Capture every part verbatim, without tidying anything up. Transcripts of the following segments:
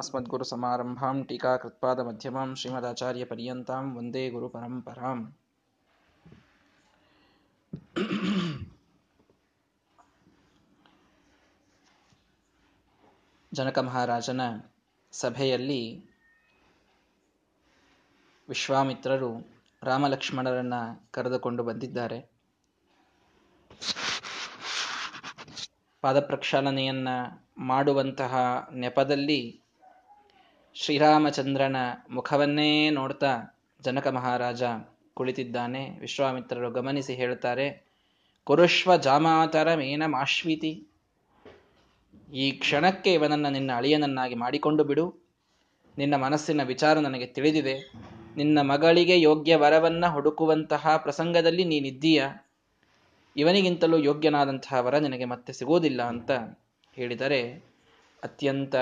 अस्मद्गुरुसमारम्भां टीकाकृत्पादमध्यमां श्रीमदाचार्यपर्यन्तां वन्दे गुरुपरम्पराम्. ಜನಕ ಮಹಾರಾಜನ ಸಭೆಯಲ್ಲಿ ವಿಶ್ವಾಮಿತ್ರರು ರಾಮಲಕ್ಷ್ಮಣರನ್ನು ಕರೆದುಕೊಂಡು ಬಂದಿದ್ದಾರೆ. ಪಾದಪ್ರಕ್ಷಾಲನೆಯನ್ನು ಮಾಡುವಂತಹ ನೆಪದಲ್ಲಿ ಶ್ರೀರಾಮಚಂದ್ರನ ಮುಖವನ್ನೇ ನೋಡ್ತಾ ಜನಕ ಮಹಾರಾಜ ಕುಳಿತಿದ್ದಾನೆ. ವಿಶ್ವಾಮಿತ್ರರು ಗಮನಿಸಿ ಹೇಳ್ತಾರೆ, ಕುರುಶ್ವ ಜಾಮಾತರಮೇನಮಾಶ್ವಿತಿ, ಈ ಕ್ಷಣಕ್ಕೆ ಇವನನ್ನು ನಿನ್ನ ಅಳಿಯನನ್ನಾಗಿ ಮಾಡಿಕೊಂಡು ಬಿಡು. ನಿನ್ನ ಮನಸ್ಸಿನ ವಿಚಾರ ನನಗೆ ತಿಳಿದಿದೆ. ನಿನ್ನ ಮಗಳಿಗೆ ಯೋಗ್ಯ ವರವನ್ನು ಹುಡುಕುವಂತಹ ಪ್ರಸಂಗದಲ್ಲಿ ನೀನಿದ್ದೀಯ. ಇವನಿಗಿಂತಲೂ ಯೋಗ್ಯನಾದಂತಹ ವರ ನಿನಗೆ ಮತ್ತೆ ಸಿಗೋದಿಲ್ಲ ಅಂತ ಹೇಳಿದರೆ, ಅತ್ಯಂತ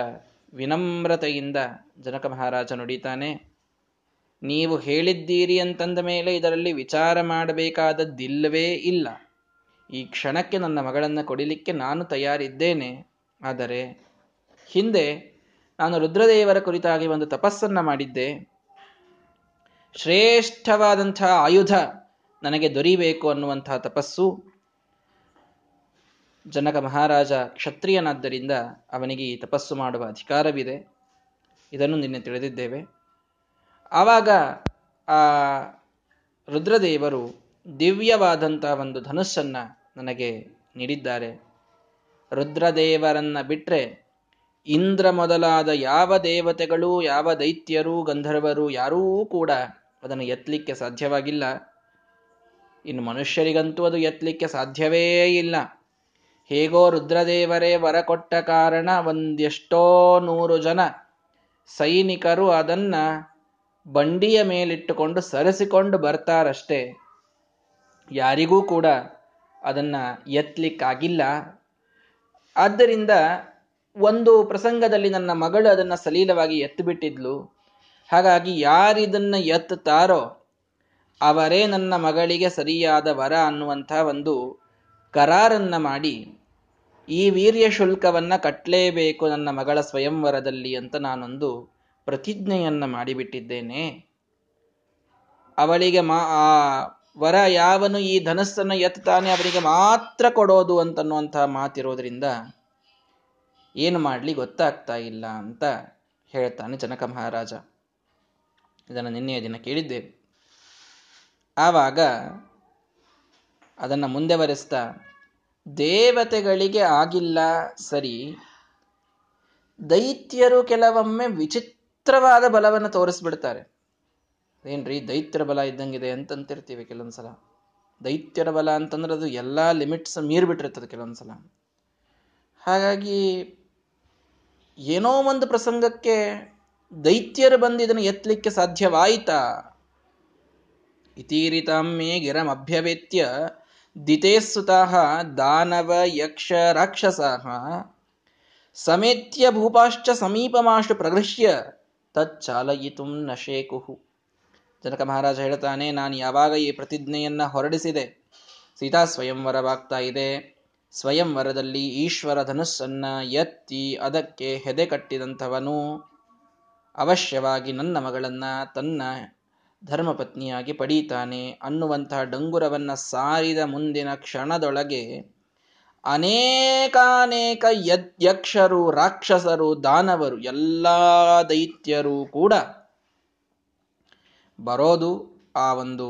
ವಿನಮ್ರತೆಯಿಂದ ಜನಕ ಮಹಾರಾಜ ನುಡಿತಾನೆ, ನೀವು ಹೇಳಿದ್ದೀರಿ ಅಂತಂದ ಮೇಲೆ ಇದರಲ್ಲಿ ವಿಚಾರ ಮಾಡಬೇಕಾದದ್ದಿಲ್ಲವೇ ಇಲ್ಲ. ಈ ಕ್ಷಣಕ್ಕೆ ನನ್ನ ಮಗಳನ್ನು ಕೊಡಲಿಕ್ಕೆ ನಾನು ತಯಾರಿದ್ದೇನೆ. ಆದರೆ ಹಿಂದೆ ನಾನು ರುದ್ರದೇವರ ಕುರಿತಾಗಿ ಒಂದು ತಪಸ್ಸನ್ನು ಮಾಡಿದ್ದೆ. ಶ್ರೇಷ್ಠವಾದಂತಹ ಆಯುಧ ನನಗೆ ದೊರೀಬೇಕು ಅನ್ನುವಂತಹ ತಪಸ್ಸು. ಜನಕ ಮಹಾರಾಜ ಕ್ಷತ್ರಿಯನಾದ್ದರಿಂದ ಅವನಿಗೆ ಈ ತಪಸ್ಸು ಮಾಡುವ ಅಧಿಕಾರವಿದೆ, ಇದನ್ನು ನಿನ್ನೆ ತಿಳಿದಿದ್ದೇವೆ. ಆವಾಗ ಆ ರುದ್ರದೇವರು ದಿವ್ಯವಾದಂತಹ ಒಂದು ಧನುಸ್ಸನ್ನು ನನಗೆ ನೀಡಿದ್ದಾರೆ. ರುದ್ರದೇವರನ್ನ ಬಿಟ್ಟರೆ ಇಂದ್ರ ಮೊದಲಾದ ಯಾವ ದೇವತೆಗಳು, ಯಾವ ದೈತ್ಯರು, ಗಂಧರ್ವರು ಯಾರೂ ಕೂಡ ಅದನ್ನು ಎತ್ತಲಿಕ್ಕೆ ಸಾಧ್ಯವಾಗಿಲ್ಲ. ಇನ್ನು ಮನುಷ್ಯರಿಗಂತೂ ಅದು ಎತ್ತಲಿಕ್ಕೆ ಸಾಧ್ಯವೇ ಇಲ್ಲ. ಹೇಗೋ ರುದ್ರದೇವರೇ ವರ ಕೊಟ್ಟ ಕಾರಣ ಒಂದೆಷ್ಟೋ ನೂರು ಜನ ಸೈನಿಕರು ಅದನ್ನ ಬಂಡಿಯ ಮೇಲಿಟ್ಟುಕೊಂಡು ಸರಿಸಿಕೊಂಡು ಬರ್ತಾರಷ್ಟೇ. ಯಾರಿಗೂ ಕೂಡ ಅದನ್ನ ಎತ್ತಲಿಕ್ಕಾಗಿಲ್ಲ. ಆದ್ದರಿಂದ ಒಂದು ಪ್ರಸಂಗದಲ್ಲಿ ನನ್ನ ಮಗಳು ಅದನ್ನು ಸಲೀಲವಾಗಿ ಎತ್ತಿಬಿಟ್ಟಿದ್ಲು. ಹಾಗಾಗಿ ಯಾರಿದನ್ನು ಎತ್ತುತ್ತಾರೋ ಅವರೇ ನನ್ನ ಮಗಳಿಗೆ ಸರಿಯಾದ ವರ ಅನ್ನುವಂಥ ಒಂದು ಕರಾರನ್ನು ಮಾಡಿ ಈ ವೀರ್ಯ ಶುಲ್ಕವನ್ನು ಕಟ್ಟಲೇಬೇಕು ನನ್ನ ಮಗಳ ಸ್ವಯಂವರದಲ್ಲಿ ಅಂತ ನಾನೊಂದು ಪ್ರತಿಜ್ಞೆಯನ್ನು ಮಾಡಿಬಿಟ್ಟಿದ್ದೇನೆ. ಅವಳಿಗೆ ಮಾ ಆ ವರ ಯಾವನು ಈ ಧನಸ್ಸನ್ನು ಎತ್ತಾನೆ ಅವರಿಗೆ ಮಾತ್ರ ಕೊಡೋದು ಅಂತನ್ನುವಂಥ ಮಾತಿರೋದ್ರಿಂದ ಏನು ಮಾಡಲಿ ಗೊತ್ತಾಗ್ತಾ ಇಲ್ಲ ಅಂತ ಹೇಳ್ತಾನೆ ಜನಕ ಮಹಾರಾಜ. ಇದನ್ನು ನಿನ್ನೆಯ ದಿನ ಕೇಳಿದ್ದೇವೆ. ಆವಾಗ ಅದನ್ನು ಮುಂದೆ ವರೆಸ್ತಾ, ದೇವತೆಗಳಿಗೆ ಆಗಿಲ್ಲ ಸರಿ, ದೈತ್ಯರು ಕೆಲವೊಮ್ಮೆ ವಿಚಿತ್ರವಾದ ಬಲವನ್ನು ತೋರಿಸ್ಬಿಡ್ತಾರೆ. ಏನ್ರಿ ದೈತ್ಯರ ಬಲ ಇದ್ದಂಗಿದೆ ಅಂತಂತಿರ್ತೀವಿ ಕೆಲವೊಂದ್ಸಲ. ದೈತ್ಯರ ಬಲ ಅಂತಂದ್ರೆ ಅದು ಎಲ್ಲ ಲಿಮಿಟ್ಸ್ ಮೀರ್ಬಿಟ್ಟಿರ್ತದೆ ಕೆಲವೊಂದ್ಸಲ. ಹಾಗಾಗಿ ಏನೋ ಒಂದು ಪ್ರಸಂಗಕ್ಕೆ ದೈತ್ಯರು ಬಂದು ಇದನ್ನು ಎತ್ತಲಿಕ್ಕೆ ಸಾಧ್ಯವಾಯಿತಾ? ಇತೀರಿತಾಮೇ ಗಿರಮಭ್ಯವೇತ್ಯ ದಿತೇಸುತಾಹ ದಾನವ ಯಕ್ಷ ರಾಕ್ಷಸಾಹ ಸಮೇತ್ಯ ಭೂಪಾಶ್ಚ ಸಮೀಪಮಾಶು ಪ್ರಗೃಹ್ಯ ತಚ್ಚಾಲಯಿತುಂ ನ ಶೇಕುಹು. ಜನಕ ಮಹಾರಾಜ ಹೇಳ್ತಾನೆ, ನಾನು ಯಾವಾಗ ಈ ಪ್ರತಿಜ್ಞೆಯನ್ನು ಹೊರಡಿಸಿದೆ, ಸೀತಾ ಸ್ವಯಂವರವಾಗ್ತಾ ಇದೆ. ಸ್ವಯಂವರದಲ್ಲಿ ಈಶ್ವರ ಧನುಸ್ಸನ್ನು ಎತ್ತಿ ಅದಕ್ಕೆ ಹೆದೆ ಕಟ್ಟಿದಂಥವನು ಅವಶ್ಯವಾಗಿ ನನ್ನ ಮಗಳನ್ನು ತನ್ನ ಧರ್ಮಪತ್ನಿಯಾಗಿ ಪಡೀತಾನೆ ಅನ್ನುವಂತಹ ಡಂಗುರವನ್ನು ಸಾರಿದ ಮುಂದಿನ ಕ್ಷಣದೊಳಗೆ ಅನೇಕಾನೇಕ ಯಕ್ಷರು, ರಾಕ್ಷಸರು, ದಾನವರು, ಎಲ್ಲ ದೈತ್ಯರು ಕೂಡ ಬರೋದು, ಆ ಒಂದು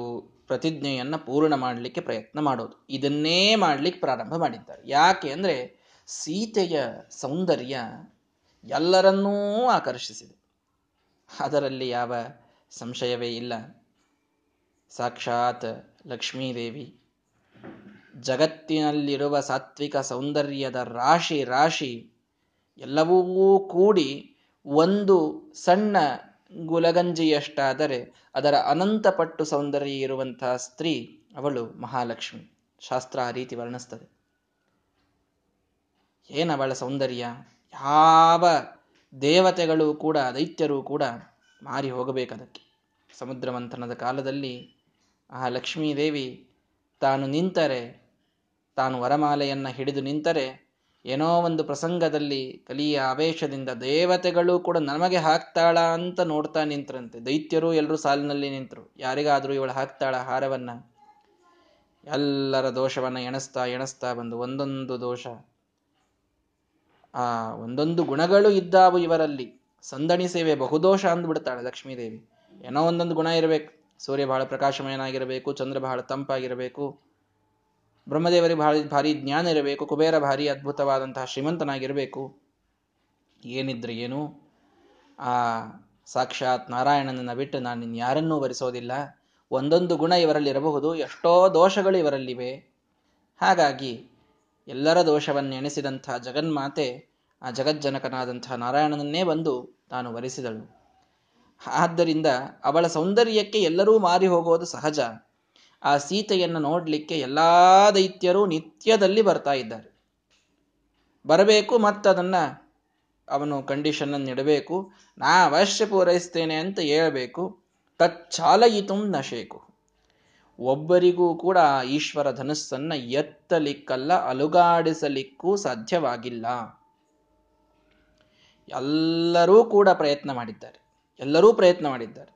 ಪ್ರತಿಜ್ಞೆಯನ್ನು ಪೂರ್ಣ ಮಾಡಲಿಕ್ಕೆ ಪ್ರಯತ್ನ ಮಾಡೋದು, ಇದನ್ನೇ ಮಾಡಲಿಕ್ಕೆ ಪ್ರಾರಂಭ ಮಾಡಿದ್ದಾರೆ. ಯಾಕೆ ಅಂದರೆ ಸೀತೆಯ ಸೌಂದರ್ಯ ಎಲ್ಲರನ್ನೂ ಆಕರ್ಷಿಸಿದೆ, ಅದರಲ್ಲಿ ಯಾವ ಸಂಶಯವೇ ಇಲ್ಲ. ಸಾಕ್ಷಾತ್ ಲಕ್ಷ್ಮೀದೇವಿ ಜಗತ್ತಿನಲ್ಲಿರುವ ಸಾತ್ವಿಕ ಸೌಂದರ್ಯದ ರಾಶಿ ರಾಶಿ ಎಲ್ಲವೂ ಕೂಡಿ ಒಂದು ಸಣ್ಣ ಗುಲಗಂಜಿಯಷ್ಟಾದರೆ ಅದರ ಅನಂತ ಪಟ್ಟು ಸೌಂದರ್ಯ ಇರುವಂತಹ ಸ್ತ್ರೀ ಅವಳು ಮಹಾಲಕ್ಷ್ಮಿ. ಶಾಸ್ತ್ರ ಆ ರೀತಿ ವರ್ಣಿಸ್ತದೆ. ಏನವಳ ಸೌಂದರ್ಯ! ಯಾವ ದೇವತೆಗಳು ಕೂಡ, ದೈತ್ಯರು ಕೂಡ ಮಾರಿ ಹೋಗಬೇಕದಕ್ಕೆ. ಸಮುದ್ರ ಮಂಥನದ ಕಾಲದಲ್ಲಿ ಆ ಲಕ್ಷ್ಮೀದೇವಿ ತಾನು ನಿಂತರೆ, ತಾನು ವರಮಾಲೆಯನ್ನು ಹಿಡಿದು ನಿಂತರೆ ಏನೋ ಒಂದು ಪ್ರಸಂಗದಲ್ಲಿ ಕಲಿಯ ಆವೇಶದಿಂದ ದೇವತೆಗಳು ಕೂಡ ನಮಗೆ ಹಾಕ್ತಾಳ ಅಂತ ನೋಡ್ತಾ ನಿಂತರಂತೆ. ದೈತ್ಯರು ಎಲ್ಲರೂ ಸಾಲಿನಲ್ಲಿ ನಿಂತರು, ಯಾರಿಗಾದರೂ ಇವಳು ಹಾಕ್ತಾಳ ಹಾರವನ್ನು. ಎಲ್ಲರ ದೋಷವನ್ನು ಎಣಿಸ್ತಾ ಎಣಿಸ್ತಾ ಬಂದು ಒಂದೊಂದು ದೋಷ, ಆ ಒಂದೊಂದು ಗುಣಗಳು ಇದ್ದಾವು ಇವರಲ್ಲಿ, ಸಂದಣಿಸೇವೆ ಬಹುದೋಷ ಅಂದ್ಬಿಡ್ತಾಳೆ ಲಕ್ಷ್ಮೀದೇವಿ. ಏನೋ ಒಂದೊಂದು ಗುಣ ಇರಬೇಕು. ಸೂರ್ಯ ಬಹಳ ಪ್ರಕಾಶಮಯನಾಗಿರಬೇಕು, ಚಂದ್ರ ಬಹಳ ತಂಪಾಗಿರಬೇಕು, ಬ್ರಹ್ಮದೇವರಿಗೆ ಭಾರಿ ಭಾರಿ ಜ್ಞಾನ ಇರಬೇಕು, ಕುಬೇರ ಭಾರಿ ಅದ್ಭುತವಾದಂತಹ ಶ್ರೀಮಂತನಾಗಿರಬೇಕು. ಏನಿದ್ರೆ ಏನು, ಆ ಸಾಕ್ಷಾತ್ ನಾರಾಯಣನನ್ನು ಬಿಟ್ಟು ನಾನು ಇನ್ನು ಯಾರನ್ನೂ ವರಿಸೋದಿಲ್ಲ. ಒಂದೊಂದು ಗುಣ ಇವರಲ್ಲಿರಬಹುದು, ಎಷ್ಟೋ ದೋಷಗಳು ಇವರಲ್ಲಿವೆ. ಹಾಗಾಗಿ ಎಲ್ಲರ ದೋಷವನ್ನು ಎಣಿಸಿದಂಥ ಜಗನ್ಮಾತೆ ಆ ಜಗಜ್ಜನಕನಾದಂತಹ ನಾರಾಯಣನನ್ನೇ ಬಂದು ತಾನು ವರಿಸಿದಳು. ಆದ್ದರಿಂದ ಅವಳ ಸೌಂದರ್ಯಕ್ಕೆ ಎಲ್ಲರೂ ಮಾರಿ ಹೋಗೋದು ಸಹಜ. ಆ ಸೀತೆಯನ್ನು ನೋಡಲಿಕ್ಕೆ ಎಲ್ಲ ದೈತ್ಯರು ನಿತ್ಯದಲ್ಲಿ ಬರ್ತಾ ಇದ್ದಾರೆ. ಬರಬೇಕು, ಮತ್ತದನ್ನು ಅವನು ಕಂಡೀಷನನ್ನು ಇಡಬೇಕು, ನಾ ಅವಶ್ಯ ಪೂರೈಸ್ತೇನೆ ಅಂತ ಹೇಳಬೇಕು. ತಚ್ಚಾಲಯಿತು ನಶೇಕು, ಒಬ್ಬರಿಗೂ ಕೂಡ ಈಶ್ವರ ಧನುಸ್ಸನ್ನು ಎತ್ತಲಿಕ್ಕಲ್ಲ, ಅಲುಗಾಡಿಸಲಿಕ್ಕೂ ಸಾಧ್ಯವಾಗಿಲ್ಲ. ಎಲ್ಲರೂ ಕೂಡ ಪ್ರಯತ್ನ ಮಾಡಿದ್ದಾರೆ, ಎಲ್ಲರೂ ಪ್ರಯತ್ನ ಮಾಡಿದ್ದಾರೆ.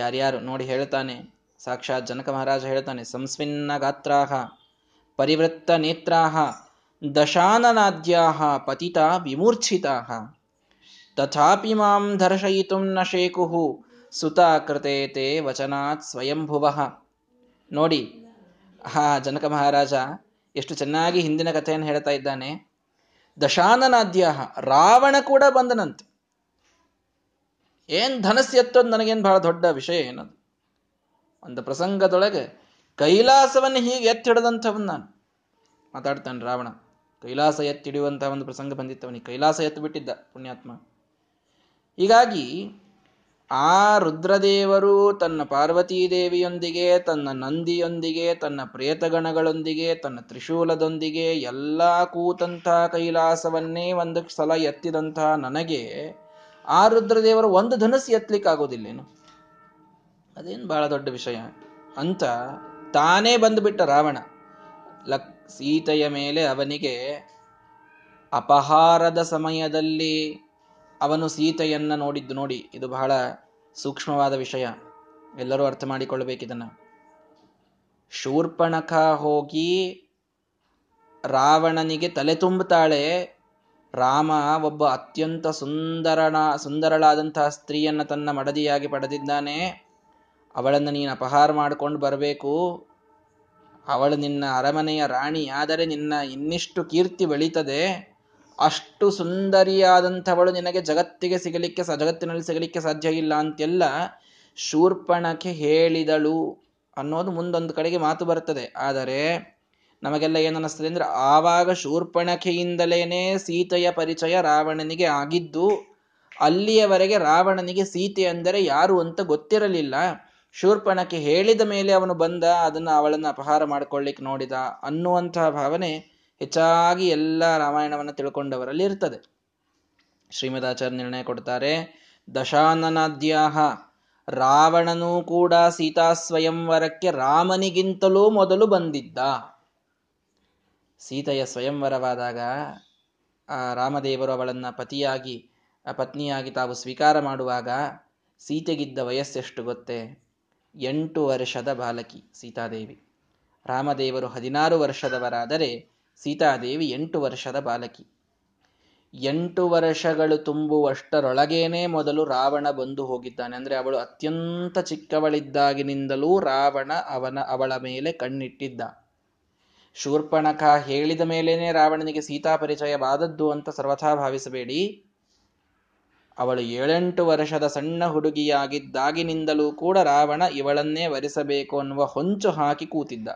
ಯಾರ್ಯಾರು ನೋಡಿ ಹೇಳ್ತಾನೆ ಸಾಕ್ಷಾತ್ ಜನಕ ಮಹಾರಾಜ ಹೇಳ್ತಾನೆ, ಸಂಸ್ವಿನ್ನ ಗಾತ್ರಾಹ ಪರಿವೃತ್ತ ನೇತ್ರಾಹ ದಶಾನನಾದ್ಯಾಹ ಪತಿತ ವಿಮೂರ್ಛಿತಾಹ ತಥಾಪಿ ಮಾಂ ದರ್ಶಯಿತುಂ ನ ಶೇಕುಃ ಸುತಾ ಕೃತೇ ತೇ ವಚನಾತ್ ಸ್ವಯಂಭುವಃ. ನೋಡಿ ಹಾ ಜನಕ ಮಹಾರಾಜ ಎಷ್ಟು ಚೆನ್ನಾಗಿ ಹಿಂದಿನ ಕಥೆಯನ್ನು ಹೇಳ್ತಾ ಇದ್ದಾನೆ. ದಶಾನನಾದ್ಯಾಹ, ರಾವಣ ಕೂಡ ಬಂದನಂತೆ. ಏನ್ ಧನಸ್ಸು ಎತ್ತೋದು ನನಗೇನು ಬಹಳ ದೊಡ್ಡ ವಿಷಯ ಏನದು. ಒಂದು ಪ್ರಸಂಗದೊಳಗೆ ಕೈಲಾಸವನ್ನು ಹೀಗೆ ಎತ್ತಿಡದಂಥವನ್ ನಾನು ಮಾತಾಡ್ತಾನೆ. ರಾವಣ ಕೈಲಾಸ ಎತ್ತಿಡಿಯುವಂತಹ ಒಂದು ಪ್ರಸಂಗ ಬಂದಿತ್ತವನಿಗೆ, ಕೈಲಾಸ ಎತ್ತು ಬಿಟ್ಟಿದ್ದ ಪುಣ್ಯಾತ್ಮ. ಹೀಗಾಗಿ ಆ ರುದ್ರದೇವರು ತನ್ನ ಪಾರ್ವತೀದೇವಿಯೊಂದಿಗೆ, ತನ್ನ ನಂದಿಯೊಂದಿಗೆ, ತನ್ನ ಪ್ರೇತಗಣಗಳೊಂದಿಗೆ, ತನ್ನ ತ್ರಿಶೂಲದೊಂದಿಗೆ ಎಲ್ಲ ಕೂತಂಥ ಕೈಲಾಸವನ್ನೇ ಒಂದು ಸಲ ಎತ್ತಿದಂತಹ ನನಗೆ ಆ ರುದ್ರದೇವರು ಒಂದು ಧನಸ್ಸು ಎತ್ತಲಿಕ್ಕಾಗೋದಿಲ್ಲೇನು, ಅದೇನು ಬಹಳ ದೊಡ್ಡ ವಿಷಯ ಅಂತ ತಾನೇ ಬಂದುಬಿಟ್ಟ ರಾವಣ. ಲಕ್ ಸೀತೆಯ ಮೇಲೆ ಅವನಿಗೆ ಅಪಹಾರದ ಸಮಯದಲ್ಲಿ ಅವನು ಸೀತೆಯನ್ನು ನೋಡಿದ್ದು. ನೋಡಿ, ಇದು ಬಹಳ ಸೂಕ್ಷ್ಮವಾದ ವಿಷಯ, ಎಲ್ಲರೂ ಅರ್ಥ ಮಾಡಿಕೊಳ್ಳಬೇಕಿದನ್ನು. ಶೂರ್ಪಣಖ ಹೋಗಿ ರಾವಣನಿಗೆ ತಲೆ ತುಂಬುತ್ತಾಳೆ. ರಾಮ ಒಬ್ಬ ಅತ್ಯಂತ ಸುಂದರನ ಸುಂದರಳಾದಂತಹ ಸ್ತ್ರೀಯನ್ನು ತನ್ನ ಮಡದಿಯಾಗಿ ಪಡೆದಿದ್ದಾನೆ. ಅವಳನ್ನು ನೀನು ಅಪಹಾರ ಮಾಡಿಕೊಂಡು ಬರಬೇಕು. ಅವಳು ನಿನ್ನ ಅರಮನೆಯ ರಾಣಿ, ಆದರೆ ನಿನ್ನ ಇನ್ನಿಷ್ಟು ಕೀರ್ತಿ ಬೆಳೀತದೆ. ಅಷ್ಟು ಸುಂದರಿಯಾದಂಥವಳು ನಿನಗೆ ಜಗತ್ತಿಗೆ ಸಿಗಲಿಕ್ಕೆ ಸ ಜಗತ್ತಿನಲ್ಲಿ ಸಿಗಲಿಕ್ಕೆ ಸಾಧ್ಯ ಇಲ್ಲ ಅಂತೆಲ್ಲ ಶೂರ್ಪಣಕ್ಕೆ ಹೇಳಿದಳು ಅನ್ನೋದು ಮುಂದೊಂದು ಕಡೆಗೆ ಮಾತು ಬರ್ತದೆ. ಆದರೆ ನಮಗೆಲ್ಲ ಏನು ಅನ್ನಿಸ್ತದೆ ಅಂದರೆ, ಆವಾಗ ಶೂರ್ಪಣಖೆಯಿಂದಲೇ ಸೀತೆಯ ಪರಿಚಯ ರಾವಣನಿಗೆ ಆಗಿದ್ದು. ಅಲ್ಲಿಯವರೆಗೆ ರಾವಣನಿಗೆ ಸೀತೆ ಅಂದರೆ ಯಾರು ಅಂತ ಗೊತ್ತಿರಲಿಲ್ಲ. ಶೂರ್ಪಣಕ್ಕೆ ಹೇಳಿದ ಮೇಲೆ ಅವನು ಬಂದ, ಅದನ್ನು ಅವಳನ್ನು ಅಪಹಾರ ಮಾಡಿಕೊಳ್ಳಿಕ್ಕೆ ನೋಡಿದ ಅನ್ನುವಂತಹ ಭಾವನೆ ಹೆಚ್ಚಾಗಿ ಎಲ್ಲ ರಾಮಾಯಣವನ್ನು ತಿಳ್ಕೊಂಡವರಲ್ಲಿ ಇರ್ತದೆ. ಶ್ರೀಮದಾಚಾರ್ಯ ನಿರ್ಣಯ ಕೊಡ್ತಾರೆ, ದಶಾನನಾದ್ಯಾಹ, ರಾವಣನೂ ಕೂಡ ಸೀತಾ ಸ್ವಯಂವರಕ್ಕೆ ರಾಮನಿಗಿಂತಲೂ ಮೊದಲು ಬಂದಿದ್ದ. ಸೀತೆಯ ಸ್ವಯಂವರವಾದಾಗ ಆ ರಾಮದೇವರು ಅವಳನ್ನು ಪತಿಯಾಗಿ ಪತ್ನಿಯಾಗಿ ತಾವು ಸ್ವೀಕಾರ ಮಾಡುವಾಗ ಸೀತೆಗಿದ್ದ ವಯಸ್ಸೆಷ್ಟು ಗೊತ್ತೇ? ಎಂಟು ವರ್ಷದ ಬಾಲಕಿ ಸೀತಾದೇವಿ. ರಾಮದೇವರು ಹದಿನಾರು ವರ್ಷದವರಾದರೆ ಸೀತಾದೇವಿ ಎಂಟು ವರ್ಷದ ಬಾಲಕಿ. ಎಂಟು ವರ್ಷಗಳು ತುಂಬುವಷ್ಟರೊಳಗೇನೆ ಮೊದಲು ರಾವಣ ಬಂದು ಹೋಗಿದ್ದಾನೆ. ಅಂದರೆ ಅವಳು ಅತ್ಯಂತ ಚಿಕ್ಕವಳಿದ್ದಾಗಿನಿಂದಲೂ ರಾವಣ ಅವನ ಅವಳ ಮೇಲೆ ಕಣ್ಣಿಟ್ಟಿದ್ದ. ಶೂರ್ಪಣಖ ಹೇಳಿದ ಮೇಲೇನೆ ರಾವಣನಿಗೆ ಸೀತಾ ಪರಿಚಯವಾದದ್ದು ಅಂತ ಸರ್ವಥಾ ಭಾವಿಸಬೇಡಿ. ಅವಳು ಏಳೆಂಟು ವರ್ಷದ ಸಣ್ಣ ಹುಡುಗಿಯಾಗಿದ್ದಾಗಿನಿಂದಲೂ ಕೂಡ ರಾವಣ ಇವಳನ್ನೇ ವರಿಸಬೇಕು ಅನ್ನುವ ಹೊಂಚು ಹಾಕಿ ಕೂತಿದ್ದ.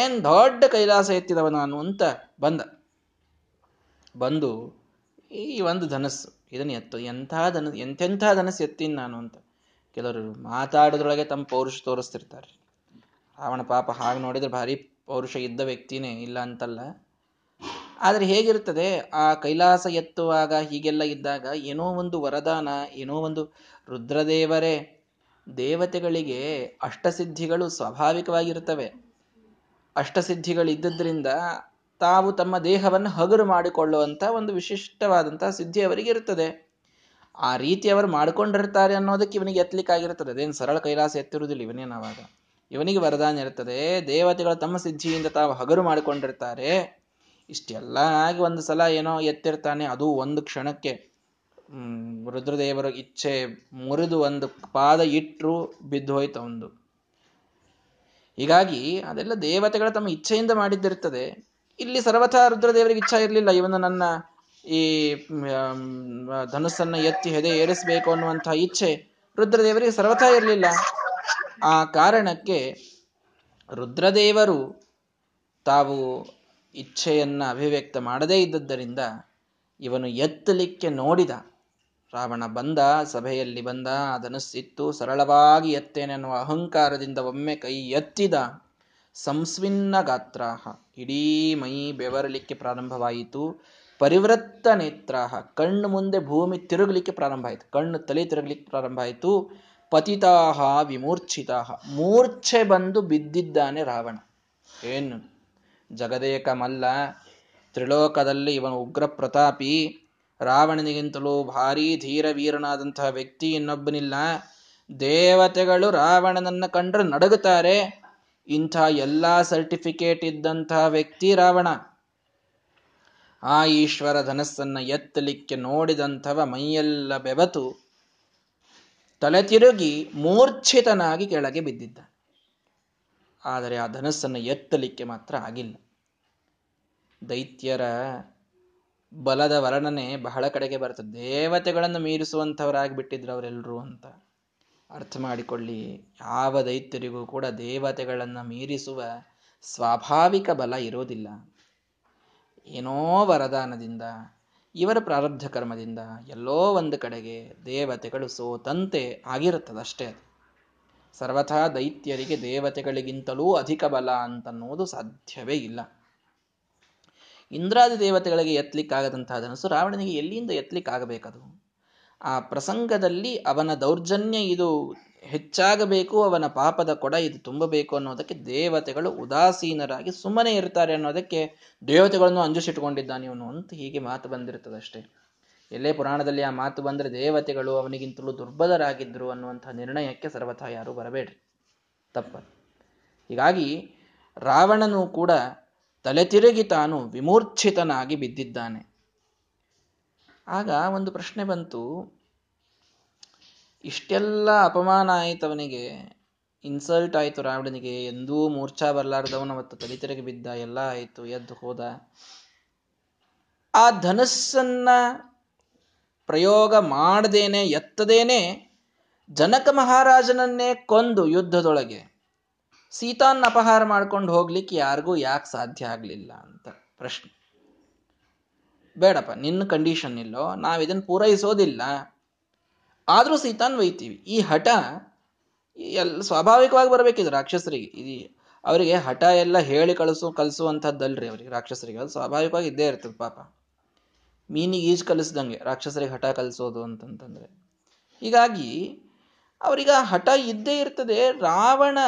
ಏನ್ ದೊಡ್ಡ ಕೈಲಾಸ ಎತ್ತಿದವ ನಾನು ಅಂತ ಬಂದ ಬಂದು ಈ ಒಂದು ಧನಸ್ಸು ಇದನ್ನು ಎತ್ತು, ಎಂಥ ಧನ ಎಂತೆಂಥ ಧನಸ್ಸು ಎತ್ತೀನಿ ನಾನು ಅಂತ ಕೆಲವರು ಮಾತಾಡೋದ್ರೊಳಗೆ ತಮ್ಮ ಪೌರುಷ ತೋರಿಸ್ತಿರ್ತಾರೆ. ರಾವಣ ಪಾಪ ಹಾಗೆ ನೋಡಿದ್ರೆ ಭಾರಿ ಪೌರುಷ ಇದ್ದ ವ್ಯಕ್ತಿನೇ, ಇಲ್ಲ ಅಂತಲ್ಲ. ಆದರೆ ಹೇಗಿರ್ತದೆ, ಆ ಕೈಲಾಸ ಎತ್ತುವಾಗ ಹೀಗೆಲ್ಲ ಇದ್ದಾಗ ಏನೋ ಒಂದು ವರದಾನ, ಏನೋ ಒಂದು ರುದ್ರದೇವರೇ, ದೇವತೆಗಳಿಗೆ ಅಷ್ಟಸಿದ್ಧಿಗಳು ಸ್ವಾಭಾವಿಕವಾಗಿರ್ತವೆ. ಅಷ್ಟಸಿದ್ಧಿಗಳಿದ್ದರಿಂದ ತಾವು ತಮ್ಮ ದೇಹವನ್ನು ಹಗುರು ಮಾಡಿಕೊಳ್ಳುವಂಥ ಒಂದು ವಿಶಿಷ್ಟವಾದಂತಹ ಸಿದ್ಧಿ ಅವರಿಗೆ ಇರ್ತದೆ. ಆ ರೀತಿ ಅವರು ಮಾಡಿಕೊಂಡಿರ್ತಾರೆ ಅನ್ನೋದಕ್ಕೆ ಇವನಿಗೆ ಎತ್ತಲಿಕ್ಕಾಗಿರ್ತದೆ. ಅದೇನು ಸರಳ ಕೈಲಾಸ ಎತ್ತಿರುವುದಿಲ್ಲ ಇವನೇನಾವಾಗ. ಇವನಿಗೆ ವರದಾನ ಇರ್ತದೆ. ದೇವತೆಗಳು ತಮ್ಮ ಸಿದ್ಧಿಯಿಂದ ತಾವು ಹಗರು ಮಾಡಿಕೊಂಡಿರ್ತಾರೆ. ಇಷ್ಟೆಲ್ಲ ಆಗಿ ಒಂದು ಸಲ ಏನೋ ಎತ್ತಿರ್ತಾನೆ. ಅದು ಒಂದು ಕ್ಷಣಕ್ಕೆ ರುದ್ರದೇವರ ಇಚ್ಛೆ ಮುರಿದು ಒಂದು ಪಾದ ಇಟ್ಟರು ಬಿದ್ದು ಹೋಯ್ತು ಒಂದು. ಹೀಗಾಗಿ ಅದೆಲ್ಲ ದೇವತೆಗಳು ತಮ್ಮ ಇಚ್ಛೆಯಿಂದ ಮಾಡಿದ್ದಿರ್ತದೆ. ಇಲ್ಲಿ ಸರ್ವಥಾ ರುದ್ರದೇವರಿಗೆ ಇಚ್ಛೆ ಇರಲಿಲ್ಲ ಇವನು ನನ್ನ ಈ ಧನುಸ್ಸನ್ನು ಎತ್ತಿ ಹೆದೆ ಏರಿಸಬೇಕು ಅನ್ನುವಂತಹ ಇಚ್ಛೆ ರುದ್ರದೇವರಿಗೆ ಸರ್ವಥಾ ಇರಲಿಲ್ಲ. ಆ ಕಾರಣಕ್ಕೆ ರುದ್ರದೇವರು ತಾವು ಇಚ್ಛೆಯನ್ನು ಅಭಿವ್ಯಕ್ತ ಮಾಡದೇ ಇದ್ದದ್ದರಿಂದ ಇವನು ಎತ್ತಲಿಕ್ಕೆ ನೋಡಿದ. ರಾವಣ ಬಂದ, ಸಭೆಯಲ್ಲಿ ಬಂದ, ಧನುಸ್ಸಿತ್ತು, ಸರಳವಾಗಿ ಎತ್ತೇನೆ ಅನ್ನುವ ಅಹಂಕಾರದಿಂದ ಒಮ್ಮೆ ಕೈ ಎತ್ತಿದ. ಸಂಸ್ವಿನ್ನ ಗಾತ್ರಾಹ, ಇಡೀ ಮೈ ಬೆವರಲಿಕ್ಕೆ ಪ್ರಾರಂಭವಾಯಿತು. ಪರಿವೃತ್ತ ನೇತ್ರಾಹ, ಕಣ್ಣು ಮುಂದೆ ಭೂಮಿ ತಿರುಗಲಿಕ್ಕೆ ಪ್ರಾರಂಭ ಆಯಿತು, ಕಣ್ಣು ತಲೆ ತಿರುಗಲಿಕ್ಕೆ ಪ್ರಾರಂಭ ಆಯಿತು. ಪತಿತಾಹ ವಿಮೂರ್ಛಿತಾಹ, ಮೂರ್ಛೆ ಬಂದು ಬಿದ್ದಿದ್ದಾನೆ ರಾವಣ. ಏನು ಜಗದೇಕ ಮಲ್ಲ, ತ್ರಿಲೋಕದಲ್ಲಿ ಇವನು ಉಗ್ರ ಪ್ರತಾಪಿ, ರಾವಣನಿಗಿಂತಲೂ ಭಾರೀ ಧೀರ ವೀರನಾದಂತಹ ವ್ಯಕ್ತಿ ಇನ್ನೊಬ್ಬನಿಲ್ಲ. ದೇವತೆಗಳು ರಾವಣನನ್ನು ಕಂಡ್ರೆ ನಡುಗುತ್ತಾರೆ. ಇಂಥ ಎಲ್ಲ ಸರ್ಟಿಫಿಕೇಟ್ ಇದ್ದಂತಹ ವ್ಯಕ್ತಿ ರಾವಣ. ಆ ಈಶ್ವರ ಧನಸ್ಸನ್ನು ಎತ್ತಲಿಕ್ಕೆ ನೋಡಿದಂಥವ ಮೈಯೆಲ್ಲ ಬೆವತು ತಲೆ ತಿರುಗಿ ಮೂರ್ಛಿತನಾಗಿ ಕೆಳಗೆ ಬಿದ್ದಿದ್ದ. ಆದರೆ ಆ ಧನಸ್ಸನ್ನು ಎತ್ತಲಿಕ್ಕೆ ಮಾತ್ರ ಆಗಿಲ್ಲ. ದೈತ್ಯರ ಬಲದ ವರ್ಣನೆ ಬಹಳ ಕಡೆಗೆ ಬರ್ತದೆ. ದೇವತೆಗಳನ್ನು ಮೀರಿಸುವಂಥವರಾಗಿ ಬಿಟ್ಟಿದ್ರು ಅವರೆಲ್ಲರೂ ಅಂತ ಅರ್ಥ ಮಾಡಿಕೊಳ್ಳಿ. ಯಾವ ದೈತ್ಯರಿಗೂ ಕೂಡ ದೇವತೆಗಳನ್ನು ಮೀರಿಸುವ ಸ್ವಾಭಾವಿಕ ಬಲ ಇರೋದಿಲ್ಲ. ಏನೋ ವರದಾನದಿಂದ, ಇವರ ಪ್ರಾರಬ್ಧ ಕರ್ಮದಿಂದ ಎಲ್ಲೋ ಒಂದು ಕಡೆಗೆ ದೇವತೆಗಳು ಸೋತಂತೆ ಆಗಿರುತ್ತದಷ್ಟೇ. ಅದು ಸರ್ವಥಾ ದೈತ್ಯರಿಗೆ ದೇವತೆಗಳಿಗಿಂತಲೂ ಅಧಿಕ ಬಲ ಅಂತನ್ನುವುದು ಸಾಧ್ಯವೇ ಇಲ್ಲ. ಇಂದ್ರಾದಿ ದೇವತೆಗಳಿಗೆ ಎತ್ತಲಿಕ್ಕಾಗದಂತಹ ಧನಸ್ಸು ರಾವಣನಿಗೆ ಎಲ್ಲಿಂದ ಎತ್ತಲಿಕ್ಕಾಗಬೇಕದು? ಆ ಪ್ರಸಂಗದಲ್ಲಿ ಅವನ ದೌರ್ಜನ್ಯ ಇದು ಹೆಚ್ಚಾಗಬೇಕು, ಅವನ ಪಾಪದ ಕೊಡ ಇದು ತುಂಬಬೇಕು ಅನ್ನೋದಕ್ಕೆ ದೇವತೆಗಳು ಉದಾಸೀನರಾಗಿ ಸುಮ್ಮನೆ ಇರ್ತಾರೆ ಅನ್ನೋದಕ್ಕೆ ದೇವತೆಗಳನ್ನು ಅಂಜಿಸಿಟ್ಟುಕೊಂಡಿದ್ದಾನೆ ಇವನು ಅಂತ ಹೀಗೆ ಮಾತು ಬಂದಿರ್ತದಷ್ಟೇ. ಎಲ್ಲೇ ಪುರಾಣದಲ್ಲಿ ಆ ಮಾತು ಬಂದರೆ ದೇವತೆಗಳು ಅವನಿಗಿಂತಲೂ ದುರ್ಬಲರಾಗಿದ್ದರು ಅನ್ನುವಂಥ ನಿರ್ಣಯಕ್ಕೆ ಸರ್ವಥಾ ಯಾರೂ ಬರಬೇಡ್ರಿ, ತಪ್ಪ. ಹೀಗಾಗಿ ರಾವಣನು ಕೂಡ ತಲೆ ತಿರುಗಿ ತಾನು ವಿಮೂರ್ಛಿತನಾಗಿ ಬಿದ್ದಿದ್ದಾನೆ. ಆಗ ಒಂದು ಪ್ರಶ್ನೆ ಬಂತು, ಇಷ್ಟೆಲ್ಲ ಅಪಮಾನ ಆಯಿತು ಅವನಿಗೆ, ಇನ್ಸಲ್ಟ್ ಆಯಿತು ರಾವಣನಿಗೆ, ಎಂದೂ ಮೂರ್ಛಾ ಬರಲಾರ್ದವನು ಅವತ್ತು ತಲೆ ತಿರುಗಿ ಬಿದ್ದ, ಎಲ್ಲ ಆಯಿತು, ಎದ್ದು ಹೋದ. ಆ ಧನಸ್ಸನ್ನು ಪ್ರಯೋಗ ಮಾಡದೇನೆ, ಎತ್ತದೇನೆ ಜನಕ ಮಹಾರಾಜನನ್ನೇ ಕೊಂದು ಯುದ್ಧದೊಳಗೆ ಸೀತಾನ್ನ ಅಪಹಾರ ಮಾಡ್ಕೊಂಡು ಹೋಗ್ಲಿಕ್ಕೆ ಯಾರಿಗೂ ಯಾಕೆ ಸಾಧ್ಯ ಆಗಲಿಲ್ಲ ಅಂತ ಪ್ರಶ್ನೆ. ಬೇಡಪ್ಪ, ನಿನ್ನ ಕಂಡೀಷನ್ ಇಲ್ಲೋ, ನಾವಿದನ್ನು ಪೂರೈಸೋದಿಲ್ಲ, ಆದರೂ ಸೀತಾನ್ ಒಯ್ತೀವಿ. ಈ ಹಠ ಎಲ್ಲ ಸ್ವಾಭಾವಿಕವಾಗಿ ಬರಬೇಕಿದ್ರು ರಾಕ್ಷಸರಿಗೆ. ಇದು ಅವರಿಗೆ ಹಠ ಎಲ್ಲ ಹೇಳಿ ಕಳಿಸು ಕಲಿಸುವಂಥದ್ದಲ್ರಿ ಅವರಿಗೆ, ರಾಕ್ಷಸರಿಗೆ. ಅದು ಸ್ವಾಭಾವಿಕವಾಗಿ ಇದ್ದೇ ಇರ್ತದೆ. ಪಾಪ ಮೀನಿಗೆ ಈಜು ಕಲಿಸ್ದಂಗೆ ರಾಕ್ಷಸರಿಗೆ ಹಠ ಕಲಿಸೋದು ಅಂತಂತಂದರೆ. ಹೀಗಾಗಿ ಅವರಿಗ ಹಠ ಇದ್ದೇ ಇರ್ತದೆ. ರಾವಣ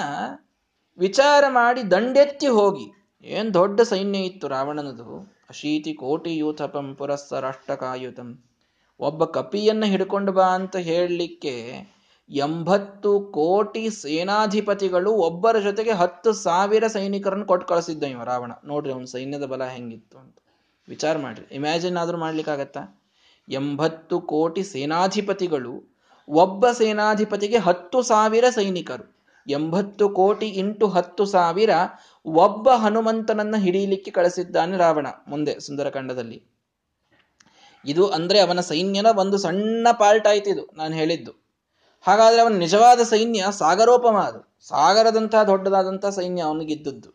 ವಿಚಾರ ಮಾಡಿ ದಂಡೆತ್ತಿ ಹೋಗಿ, ಏನು ದೊಡ್ಡ ಸೈನ್ಯ ಇತ್ತು ರಾವಣನದು, ಅಶೀತಿ ಕೋಟಿ ಯೂಥಪಂ ಪುರಸ್ಸರಾಷ್ಟಕಾಯುತಂ, ಒಬ್ಬ ಕಪಿಯನ್ನು ಹಿಡ್ಕೊಂಡು ಬಾ ಅಂತ ಹೇಳಲಿಕ್ಕೆ ಎಂಬತ್ತು ಕೋಟಿ ಸೇನಾಧಿಪತಿಗಳು ಒಬ್ಬರ ಜೊತೆಗೆ ಹತ್ತು ಸಾವಿರ ಸೈನಿಕರನ್ನು ಕೊಟ್ಟು ಕಳಿಸಿದ್ದ ಇವ ರಾವಣ. ನೋಡ್ರಿ ಅವನ ಸೈನ್ಯದ ಬಲ ಹೆಂಗಿತ್ತು ಅಂತ ವಿಚಾರ ಮಾಡ್ರಿ. ಇಮ್ಯಾಜಿನ್ ಆದರೂ ಮಾಡ್ಲಿಕ್ಕಾಗತ್ತಾ? ಎಂಬತ್ತು ಕೋಟಿ ಸೇನಾಧಿಪತಿಗಳು, ಒಬ್ಬ ಸೇನಾಧಿಪತಿಗೆ ಹತ್ತು ಸಾವಿರ ಸೈನಿಕರು. ಎಂಬತ್ತು ಕೋಟಿ ಇಂಟು ಹತ್ತು ಸಾವಿರ, ಒಬ್ಬ ಹನುಮಂತನನ್ನು ಹಿಡಿಯಲಿಕ್ಕೆ ಕಳಿಸಿದ್ದಾನೆ ರಾವಣ ಮುಂದೆ ಸುಂದರಕಾಂಡದಲ್ಲಿ. ಇದು ಅಂದರೆ ಅವನ ಸೈನ್ಯನ ಒಂದು ಸಣ್ಣ ಪಾರ್ಟ್ ಆಯ್ತು ಇದು ನಾನು ಹೇಳಿದ್ದು. ಹಾಗಾದರೆ ಅವನ ನಿಜವಾದ ಸೈನ್ಯ ಸಾಗರೋಪಮ, ಅದು ಸಾಗರದಂತಹ ದೊಡ್ಡದಾದಂತಹ ಸೈನ್ಯ ಅವನಿಗಿದ್ದದ್ದು.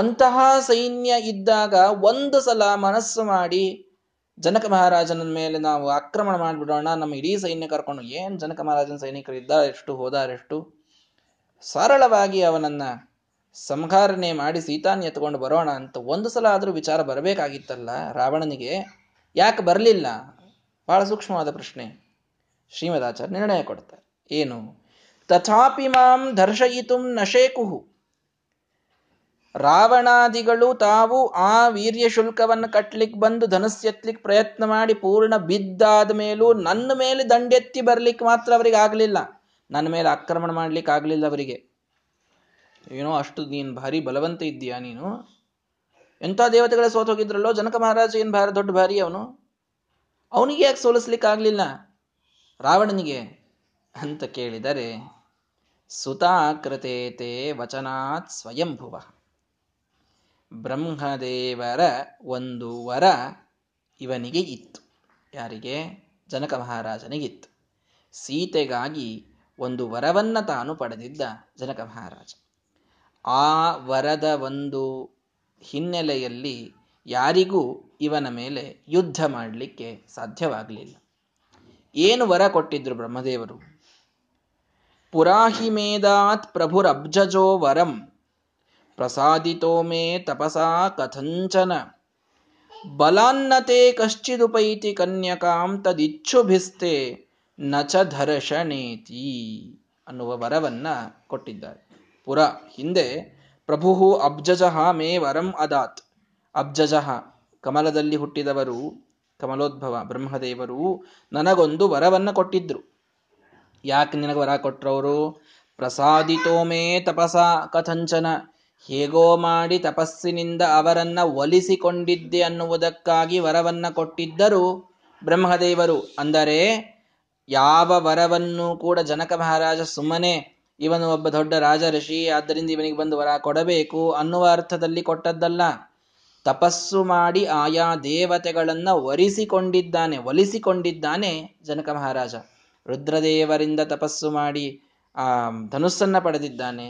ಅಂತಹ ಸೈನ್ಯ ಇದ್ದಾಗ ಒಂದು ಸಲ ಮನಸ್ಸು ಮಾಡಿ ಜನಕ ಮಹಾರಾಜನ ಮೇಲೆ ನಾವು ಆಕ್ರಮಣ ಮಾಡಿಬಿಡೋಣ, ನಮ್ಮ ಇಡೀ ಸೈನ್ಯ ಕರ್ಕೊಂಡು. ಏನು ಜನಕ ಮಹಾರಾಜನ ಸೈನಿಕರು ಇದ್ದಾರೆಷ್ಟು, ಹೋದಾರೆಷ್ಟು, ಸರಳವಾಗಿ ಅವನನ್ನು ಸಂಹರಣೆ ಮಾಡಿ ಸೀತಾನ ಎತ್ಕೊಂಡು ಬರೋಣ ಅಂತ ಒಂದು ಸಲ ಆದರೂ ವಿಚಾರ ಬರಬೇಕಾಗಿತ್ತಲ್ಲ ರಾವಣನಿಗೆ, ಯಾಕೆ ಬರಲಿಲ್ಲ? ಬಹಳ ಸೂಕ್ಷ್ಮವಾದ ಪ್ರಶ್ನೆ. ಶ್ರೀಮದಾಚಾರ್ಯ ನಿರ್ಣಯ ಕೊಡ್ತಾರೆ, ಏನು? ತಥಾಪಿ ಮಾಂ ದರ್ಶಯಿತು ನಶೇಕುಹು, ರಾವಣಾದಿಗಳು ತಾವು ಆ ವೀರ್ಯ ಶುಲ್ಕವನ್ನು ಕಟ್ಲಿಕ್ಕೆ ಬಂದು ಧನಸ್ಸೆತ್ಲಿಕ್ಕೆ ಪ್ರಯತ್ನ ಮಾಡಿ ಪೂರ್ಣ ಬಿದ್ದಾದ ಮೇಲೂ ನನ್ನ ಮೇಲೆ ದಂಡೆತ್ತಿ ಬರ್ಲಿಕ್ಕೆ ಮಾತ್ರ ಅವರಿಗೆ ಆಗಲಿಲ್ಲ, ನನ್ನ ಮೇಲೆ ಆಕ್ರಮಣ ಮಾಡ್ಲಿಕ್ಕೆ ಆಗಲಿಲ್ಲ ಅವರಿಗೆ. ಏನೋ ಅಷ್ಟು ನೀನು ಭಾರಿ ಬಲವಂತ ಇದ್ದೀಯಾ ನೀನು, ಎಂಥ ದೇವತೆಗಳೇ ಸೋತೋಗಿದ್ರಲ್ಲೋ, ಜನಕ ಮಹಾರಾಜ ಏನು ಭಾರಿ ದೊಡ್ಡ ಭಾರಿ ಅವನು, ಅವನಿಗೆ ಯಾಕೆ ಸೋಲಿಸ್ಲಿಕ್ಕೆ ಆಗಲಿಲ್ಲ ರಾವಣನಿಗೆ ಅಂತ ಕೇಳಿದರೆ, ಸುತಾಕೃತೆ ತೇ ವಚನಾತ್ ಸ್ವಯಂಭುವ, ಬ್ರಹ್ಮದೇವರ ಒಂದು ವರ ಇವನಿಗೆ ಇತ್ತು. ಯಾರಿಗೆ? ಜನಕ ಮಹಾರಾಜನಿಗಿತ್ತು. ಸೀತೆಗಾಗಿ ಒಂದು ವರವನ್ನು ತಾನು ಪಡೆದಿದ್ದ ಜನಕ ಮಹಾರಾಜ. ಆ ವರದ ಒಂದು ಹಿನ್ನೆಲೆಯಲ್ಲಿ ಯಾರಿಗೂ ಇವನ ಮೇಲೆ ಯುದ್ಧ ಮಾಡಲಿಕ್ಕೆ ಸಾಧ್ಯವಾಗಲಿಲ್ಲ. ಏನು ವರ ಕೊಟ್ಟಿದ್ರು ಬ್ರಹ್ಮದೇವರು? ಪುರಾಹಿಮೇದಾತ್ ಪ್ರಭುರಬ್ಜಜೋ ವರಂ ಪ್ರಸಾದಿತೋ ಮೇ ತಪಸಾ ಕಥಂಚನ ಬಲಾನ್ನತೆ ಕಶ್ಚಿದುಪೈತಿ ಕನ್ಯಕಾಂ ತದಿಚ್ಛುಭಿಸ್ತೆ ನಚ ಧರ್ಷಣೇತಿ ಅನ್ನುವ ವರವನ್ನ ಕೊಟ್ಟಿದ್ದಾರೆ. ಪುರ ಹಿಂದೆ ಪ್ರಭು ಅಬ್ಜಜಃ ಮೇ ವರಂ ಅದಾತ್. ಅಬ್ಜಜಃ ಕಮಲದಲ್ಲಿ ಹುಟ್ಟಿದವರು, ಕಮಲೋದ್ಭವ ಬ್ರಹ್ಮದೇವರು ನನಗೊಂದು ವರವನ್ನು ಕೊಟ್ಟಿದ್ರು. ಯಾಕೆ ನಿನಗೆ ವರ ಕೊಟ್ಟರವರು? ಪ್ರಸಾದಿತೋ ಮೇ ತಪಸಾ ಕಥಂಚನ, ಹೇಗೋ ಮಾಡಿ ತಪಸ್ಸಿನಿಂದ ಅವರನ್ನ ಒಲಿಸಿಕೊಂಡಿದ್ದೆ ಅನ್ನುವುದಕ್ಕಾಗಿ ವರವನ್ನು ಕೊಟ್ಟಿದ್ದರು ಬ್ರಹ್ಮದೇವರು. ಅಂದರೆ ಯಾವ ವರವನ್ನು ಕೂಡ ಜನಕ ಮಹಾರಾಜ ಸುಮ್ಮನೆ ಇವನು ಒಬ್ಬ ದೊಡ್ಡ ರಾಜ ಋಷಿ ಆದ್ದರಿಂದ ಇವನಿಗೆ ಬಂದು ವರ ಕೊಡಬೇಕು ಅನ್ನುವ ಅರ್ಥದಲ್ಲಿ ಕೊಟ್ಟದ್ದಲ್ಲ. ತಪಸ್ಸು ಮಾಡಿ ಆಯಾ ದೇವತೆಗಳನ್ನ ಒರಿಸಿಕೊಂಡಿದ್ದಾನೆ ಒಲಿಸಿಕೊಂಡಿದ್ದಾನೆ ಜನಕ ಮಹಾರಾಜ. ರುದ್ರದೇವರಿಂದ ತಪಸ್ಸು ಮಾಡಿ ಆ ಧನುಸ್ಸನ್ನು ಪಡೆದಿದ್ದಾನೆ,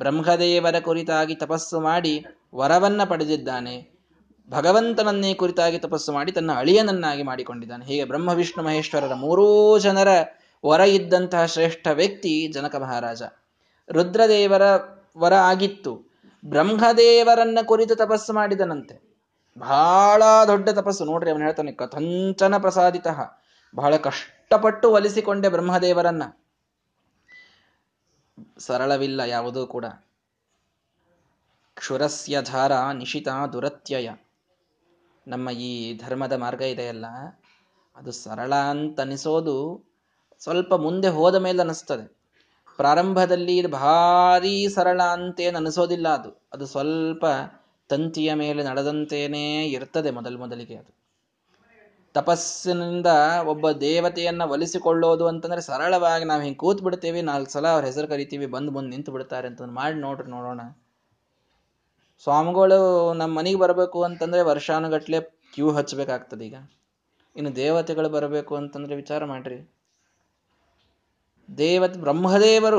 ಬ್ರಹ್ಮದೇವರ ಕುರಿತಾಗಿ ತಪಸ್ಸು ಮಾಡಿ ವರವನ್ನು ಪಡೆದಿದ್ದಾನೆ, ಭಗವಂತನನ್ನೇ ಕುರಿತಾಗಿ ತಪಸ್ಸು ಮಾಡಿ ತನ್ನ ಅಳಿಯನನ್ನಾಗಿ ಮಾಡಿಕೊಂಡಿದ್ದಾನೆ. ಹೀಗೆ ಬ್ರಹ್ಮ ವಿಷ್ಣು ಮಹೇಶ್ವರರ ಮೂರೂ ಜನರ ವರ ಇದ್ದಂತಹ ಶ್ರೇಷ್ಠ ವ್ಯಕ್ತಿ ಜನಕ ಮಹಾರಾಜ. ರುದ್ರದೇವರ ವರ ಆಗಿತ್ತು, ಬ್ರಹ್ಮದೇವರನ್ನ ಕುರಿತು ತಪಸ್ಸು ಮಾಡಿದನಂತೆ, ಬಹಳ ದೊಡ್ಡ ತಪಸ್ಸು. ನೋಡ್ರಿ ಅವನು ಹೇಳ್ತಾನೆ, ಕಥಂಚನ ಪ್ರಸಾದಿತ, ಬಹಳ ಕಷ್ಟಪಟ್ಟು ಒಲಿಸಿಕೊಂಡೆ ಬ್ರಹ್ಮದೇವರನ್ನ. ಸರಳವಿಲ್ಲ ಯಾವುದೂ ಕೂಡ. ಕ್ಷುರಸ್ಯ ಧಾರ ನಿಶಿತ ದುರತ್ಯಯ, ನಮ್ಮ ಈ ಧರ್ಮದ ಮಾರ್ಗ ಇದೆಯಲ್ಲ ಅದು ಸರಳ ಅಂತನಿಸೋದು ಸ್ವಲ್ಪ ಮುಂದೆ ಹೋದ ಮೇಲೆ ಅನಿಸ್ತದೆ. ಪ್ರಾರಂಭದಲ್ಲಿ ಇದು ಭಾರೀ ಸರಳ ಅಂತೇನು ಅನಿಸೋದಿಲ್ಲ, ಅದು ಅದು ಸ್ವಲ್ಪ ತಂತಿಯ ಮೇಲೆ ನಡೆದಂತೇನೇ ಇರ್ತದೆ ಮೊದಲು ಮೊದಲಿಗೆ. ಅದು ತಪಸ್ಸಿನಿಂದ ಒಬ್ಬ ದೇವತೆಯನ್ನು ಒಲಿಸಿಕೊಳ್ಳೋದು ಅಂತಂದರೆ ಸರಳವಾಗಿ ನಾವು ಹಿಂಗೆ ಕೂತ್ ಬಿಡ್ತೀವಿ, ನಾಲ್ಕು ಸಲ ಅವ್ರ ಹೆಸರು ಕರಿತೀವಿ, ಬಂದು ಮುಂದೆ ನಿಂತು ಬಿಡ್ತಾರೆ ಅಂತ ಮಾಡಿ ನೋಡ್ರಿ ನೋಡೋಣ. ಸ್ವಾಮಿಗಳು ನಮ್ಮ ಮನೆಗೆ ಬರಬೇಕು ಅಂತಂದರೆ ವರ್ಷಾನುಗಟ್ಲೆ ಕ್ಯೂ ಹಚ್ಚಬೇಕಾಗ್ತದೆ. ಈಗ ಇನ್ನು ದೇವತೆಗಳು ಬರಬೇಕು ಅಂತಂದರೆ ವಿಚಾರ ಮಾಡಿರಿ. ದೇವತೆ ಬ್ರಹ್ಮದೇವರು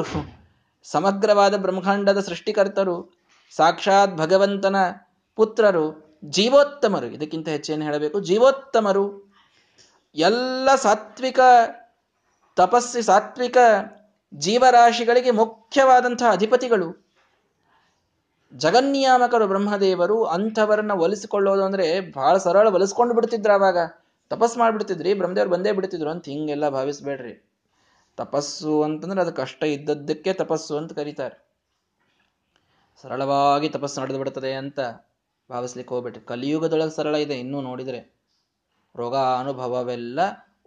ಸಮಗ್ರವಾದ ಬ್ರಹ್ಮಾಂಡದ ಸೃಷ್ಟಿಕರ್ತರು, ಸಾಕ್ಷಾತ್ ಭಗವಂತನ ಪುತ್ರರು, ಜೀವೋತ್ತಮರು. ಇದಕ್ಕಿಂತ ಹೆಚ್ಚೇನು ಹೇಳಬೇಕು? ಜೀವೋತ್ತಮರು. ಎಲ್ಲ ಸಾತ್ವಿಕ ತಪಸ್ಸಿ ಸಾತ್ವಿಕ ಜೀವರಾಶಿಗಳಿಗೆ ಮುಖ್ಯವಾದಂತಹ ಅಧಿಪತಿಗಳು, ಜಗನ್ನಿಯಾಮಕರು ಬ್ರಹ್ಮದೇವರು. ಅಂಥವರನ್ನ ಒಲಿಸಿಕೊಳ್ಳೋದು ಅಂದರೆ ಬಹಳ ಸರಳ, ಒಲಿಸ್ಕೊಂಡು ಬಿಡ್ತಿದ್ರು. ಅವಾಗ ತಪಸ್ಸು ಮಾಡಿಬಿಡ್ತಿದ್ರಿ, ಬ್ರಹ್ಮದೇವರು ಬಂದೇ ಬಿಡ್ತಿದ್ರು ಅಂತ ಹಿಂಗೆಲ್ಲ ಭಾವಿಸ್ಬೇಡ್ರಿ. ತಪಸ್ಸು ಅಂತಂದ್ರೆ ಅದು ಕಷ್ಟ ಇದ್ದದ್ದಕ್ಕೆ ತಪಸ್ಸು ಅಂತ ಕರೀತಾರೆ. ಸರಳವಾಗಿ ತಪಸ್ಸು ನಡೆದು ಬಿಡ್ತದೆ ಅಂತ ಭಾವಿಸ್ಲಿಕ್ಕೆ ಹೋಗ್ಬಿಟ್ರಿ. ಕಲಿಯುಗದೊಳಗೆ ಸರಳ ಇದೆ ಇನ್ನೂ ನೋಡಿದರೆ. ರೋಗ ಅನುಭವವೆಲ್ಲ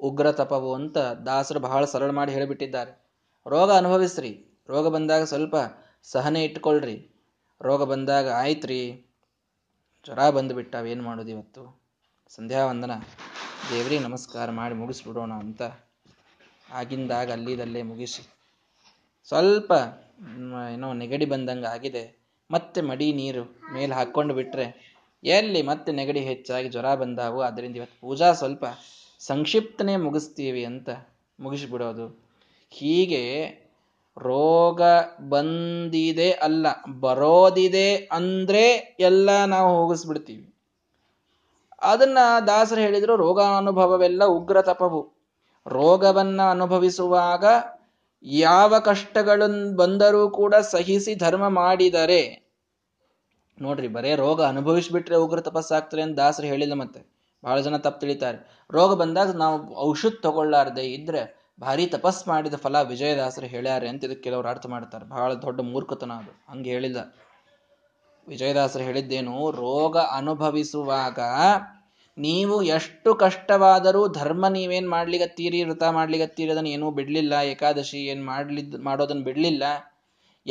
ಉಗ್ರ ತಪವು ಅಂತ ದಾಸರು ಬಹಳ ಸರಳ ಮಾಡಿ ಹೇಳಿಬಿಟ್ಟಿದ್ದಾರೆ. ರೋಗ ಅನುಭವಿಸ್ರಿ, ರೋಗ ಬಂದಾಗ ಸ್ವಲ್ಪ ಸಹನೆ ಇಟ್ಕೊಳ್ರಿ. ರೋಗ ಬಂದಾಗ ಆಯ್ತ್ರಿ, ಜ್ವರ ಬಂದುಬಿಟ್ಟಾವ, ಏನು ಮಾಡೋದು ಇವತ್ತು, ಸಂಧ್ಯಾ ವಂದನ ದೇವ್ರಿಗೆ ನಮಸ್ಕಾರ ಮಾಡಿ ಮುಗಿಸ್ಬಿಡೋಣ ಅಂತ ಆಗಿಂದಾಗ ಅಲ್ಲಿದಲ್ಲೇ ಮುಗಿಸಿ, ಸ್ವಲ್ಪ ಏನೋ ನೆಗಡಿ ಬಂದಂಗೆ ಆಗಿದೆ ಮತ್ತೆ ಮಡಿ ನೀರು ಮೇಲೆ ಹಾಕ್ಕೊಂಡು ಬಿಟ್ರೆ ಎಲ್ಲಿ ಮತ್ತೆ ನೆಗಡಿ ಹೆಚ್ಚಾಗಿ ಜ್ವರ ಬಂದಾವು, ಅದರಿಂದ ಇವತ್ತು ಪೂಜಾ ಸ್ವಲ್ಪ ಸಂಕ್ಷಿಪ್ತನೇ ಮುಗಿಸ್ತೀವಿ ಅಂತ ಮುಗಿಸ್ಬಿಡೋದು. ಹೀಗೆ ರೋಗ ಬಂದಿದೆ ಅಲ್ಲ, ಬರೋದಿದೆ ಅಂದರೆ ಎಲ್ಲ ನಾವು ಹೋಗಿಸ್ಬಿಡ್ತೀವಿ. ಅದನ್ನ ದಾಸರು ಹೇಳಿದ್ರು, ರೋಗಾನುಭವವೆಲ್ಲ ಉಗ್ರ ತಪವು. ರೋಗವನ್ನು ಅನುಭವಿಸುವಾಗ ಯಾವ ಕಷ್ಟಗಳನ್ನು ಬಂದರೂ ಕೂಡ ಸಹಿಸಿ ಧರ್ಮ ಮಾಡಿದರೆ ನೋಡ್ರಿ. ಬರೇ ರೋಗ ಅನುಭವಿಸ್ಬಿಟ್ರೆ ಉಗ್ರ ತಪಸ್ಸಾಗ್ತದೆ ಅಂತ ದಾಸರು ಹೇಳಿಲ್ಲ. ಮತ್ತೆ ಬಹಳ ಜನ ತಪ್ಪು ತಿಳಿತಾರೆ. ರೋಗ ಬಂದಾಗ ನಾವು ಔಷಧ ತಗೊಳ್ಳಾರ್ದೆ ಇದ್ರೆ ಭಾರಿ ತಪಸ್ ಮಾಡಿದ ಫಲ ವಿಜಯದಾಸರು ಹೇಳ್ಯಾರೆ ಅಂತ ಇದಕ್ಕೆ ಕೆಲವರು ಅರ್ಥ ಮಾಡ್ತಾರೆ. ಬಹಳ ದೊಡ್ಡ ಮೂರ್ಖತನ ಅದು, ಹಂಗೆ ಹೇಳಿಲ್ಲ. ವಿಜಯದಾಸರು ಹೇಳಿದ್ದೇನು, ರೋಗ ಅನುಭವಿಸುವಾಗ ನೀವು ಎಷ್ಟು ಕಷ್ಟವಾದರೂ ಧರ್ಮ ನೀವೇನು ಮಾಡ್ಲಿಗತ್ತೀರಿ, ವ್ರತ ಮಾಡ್ಲಿಗತ್ತೀರಿ, ಅದನ್ನು ಏನೂ ಬಿಡಲಿಲ್ಲ, ಏಕಾದಶಿ ಏನು ಮಾಡ್ಲಿದ್ದು ಮಾಡೋದನ್ನು ಬಿಡಲಿಲ್ಲ,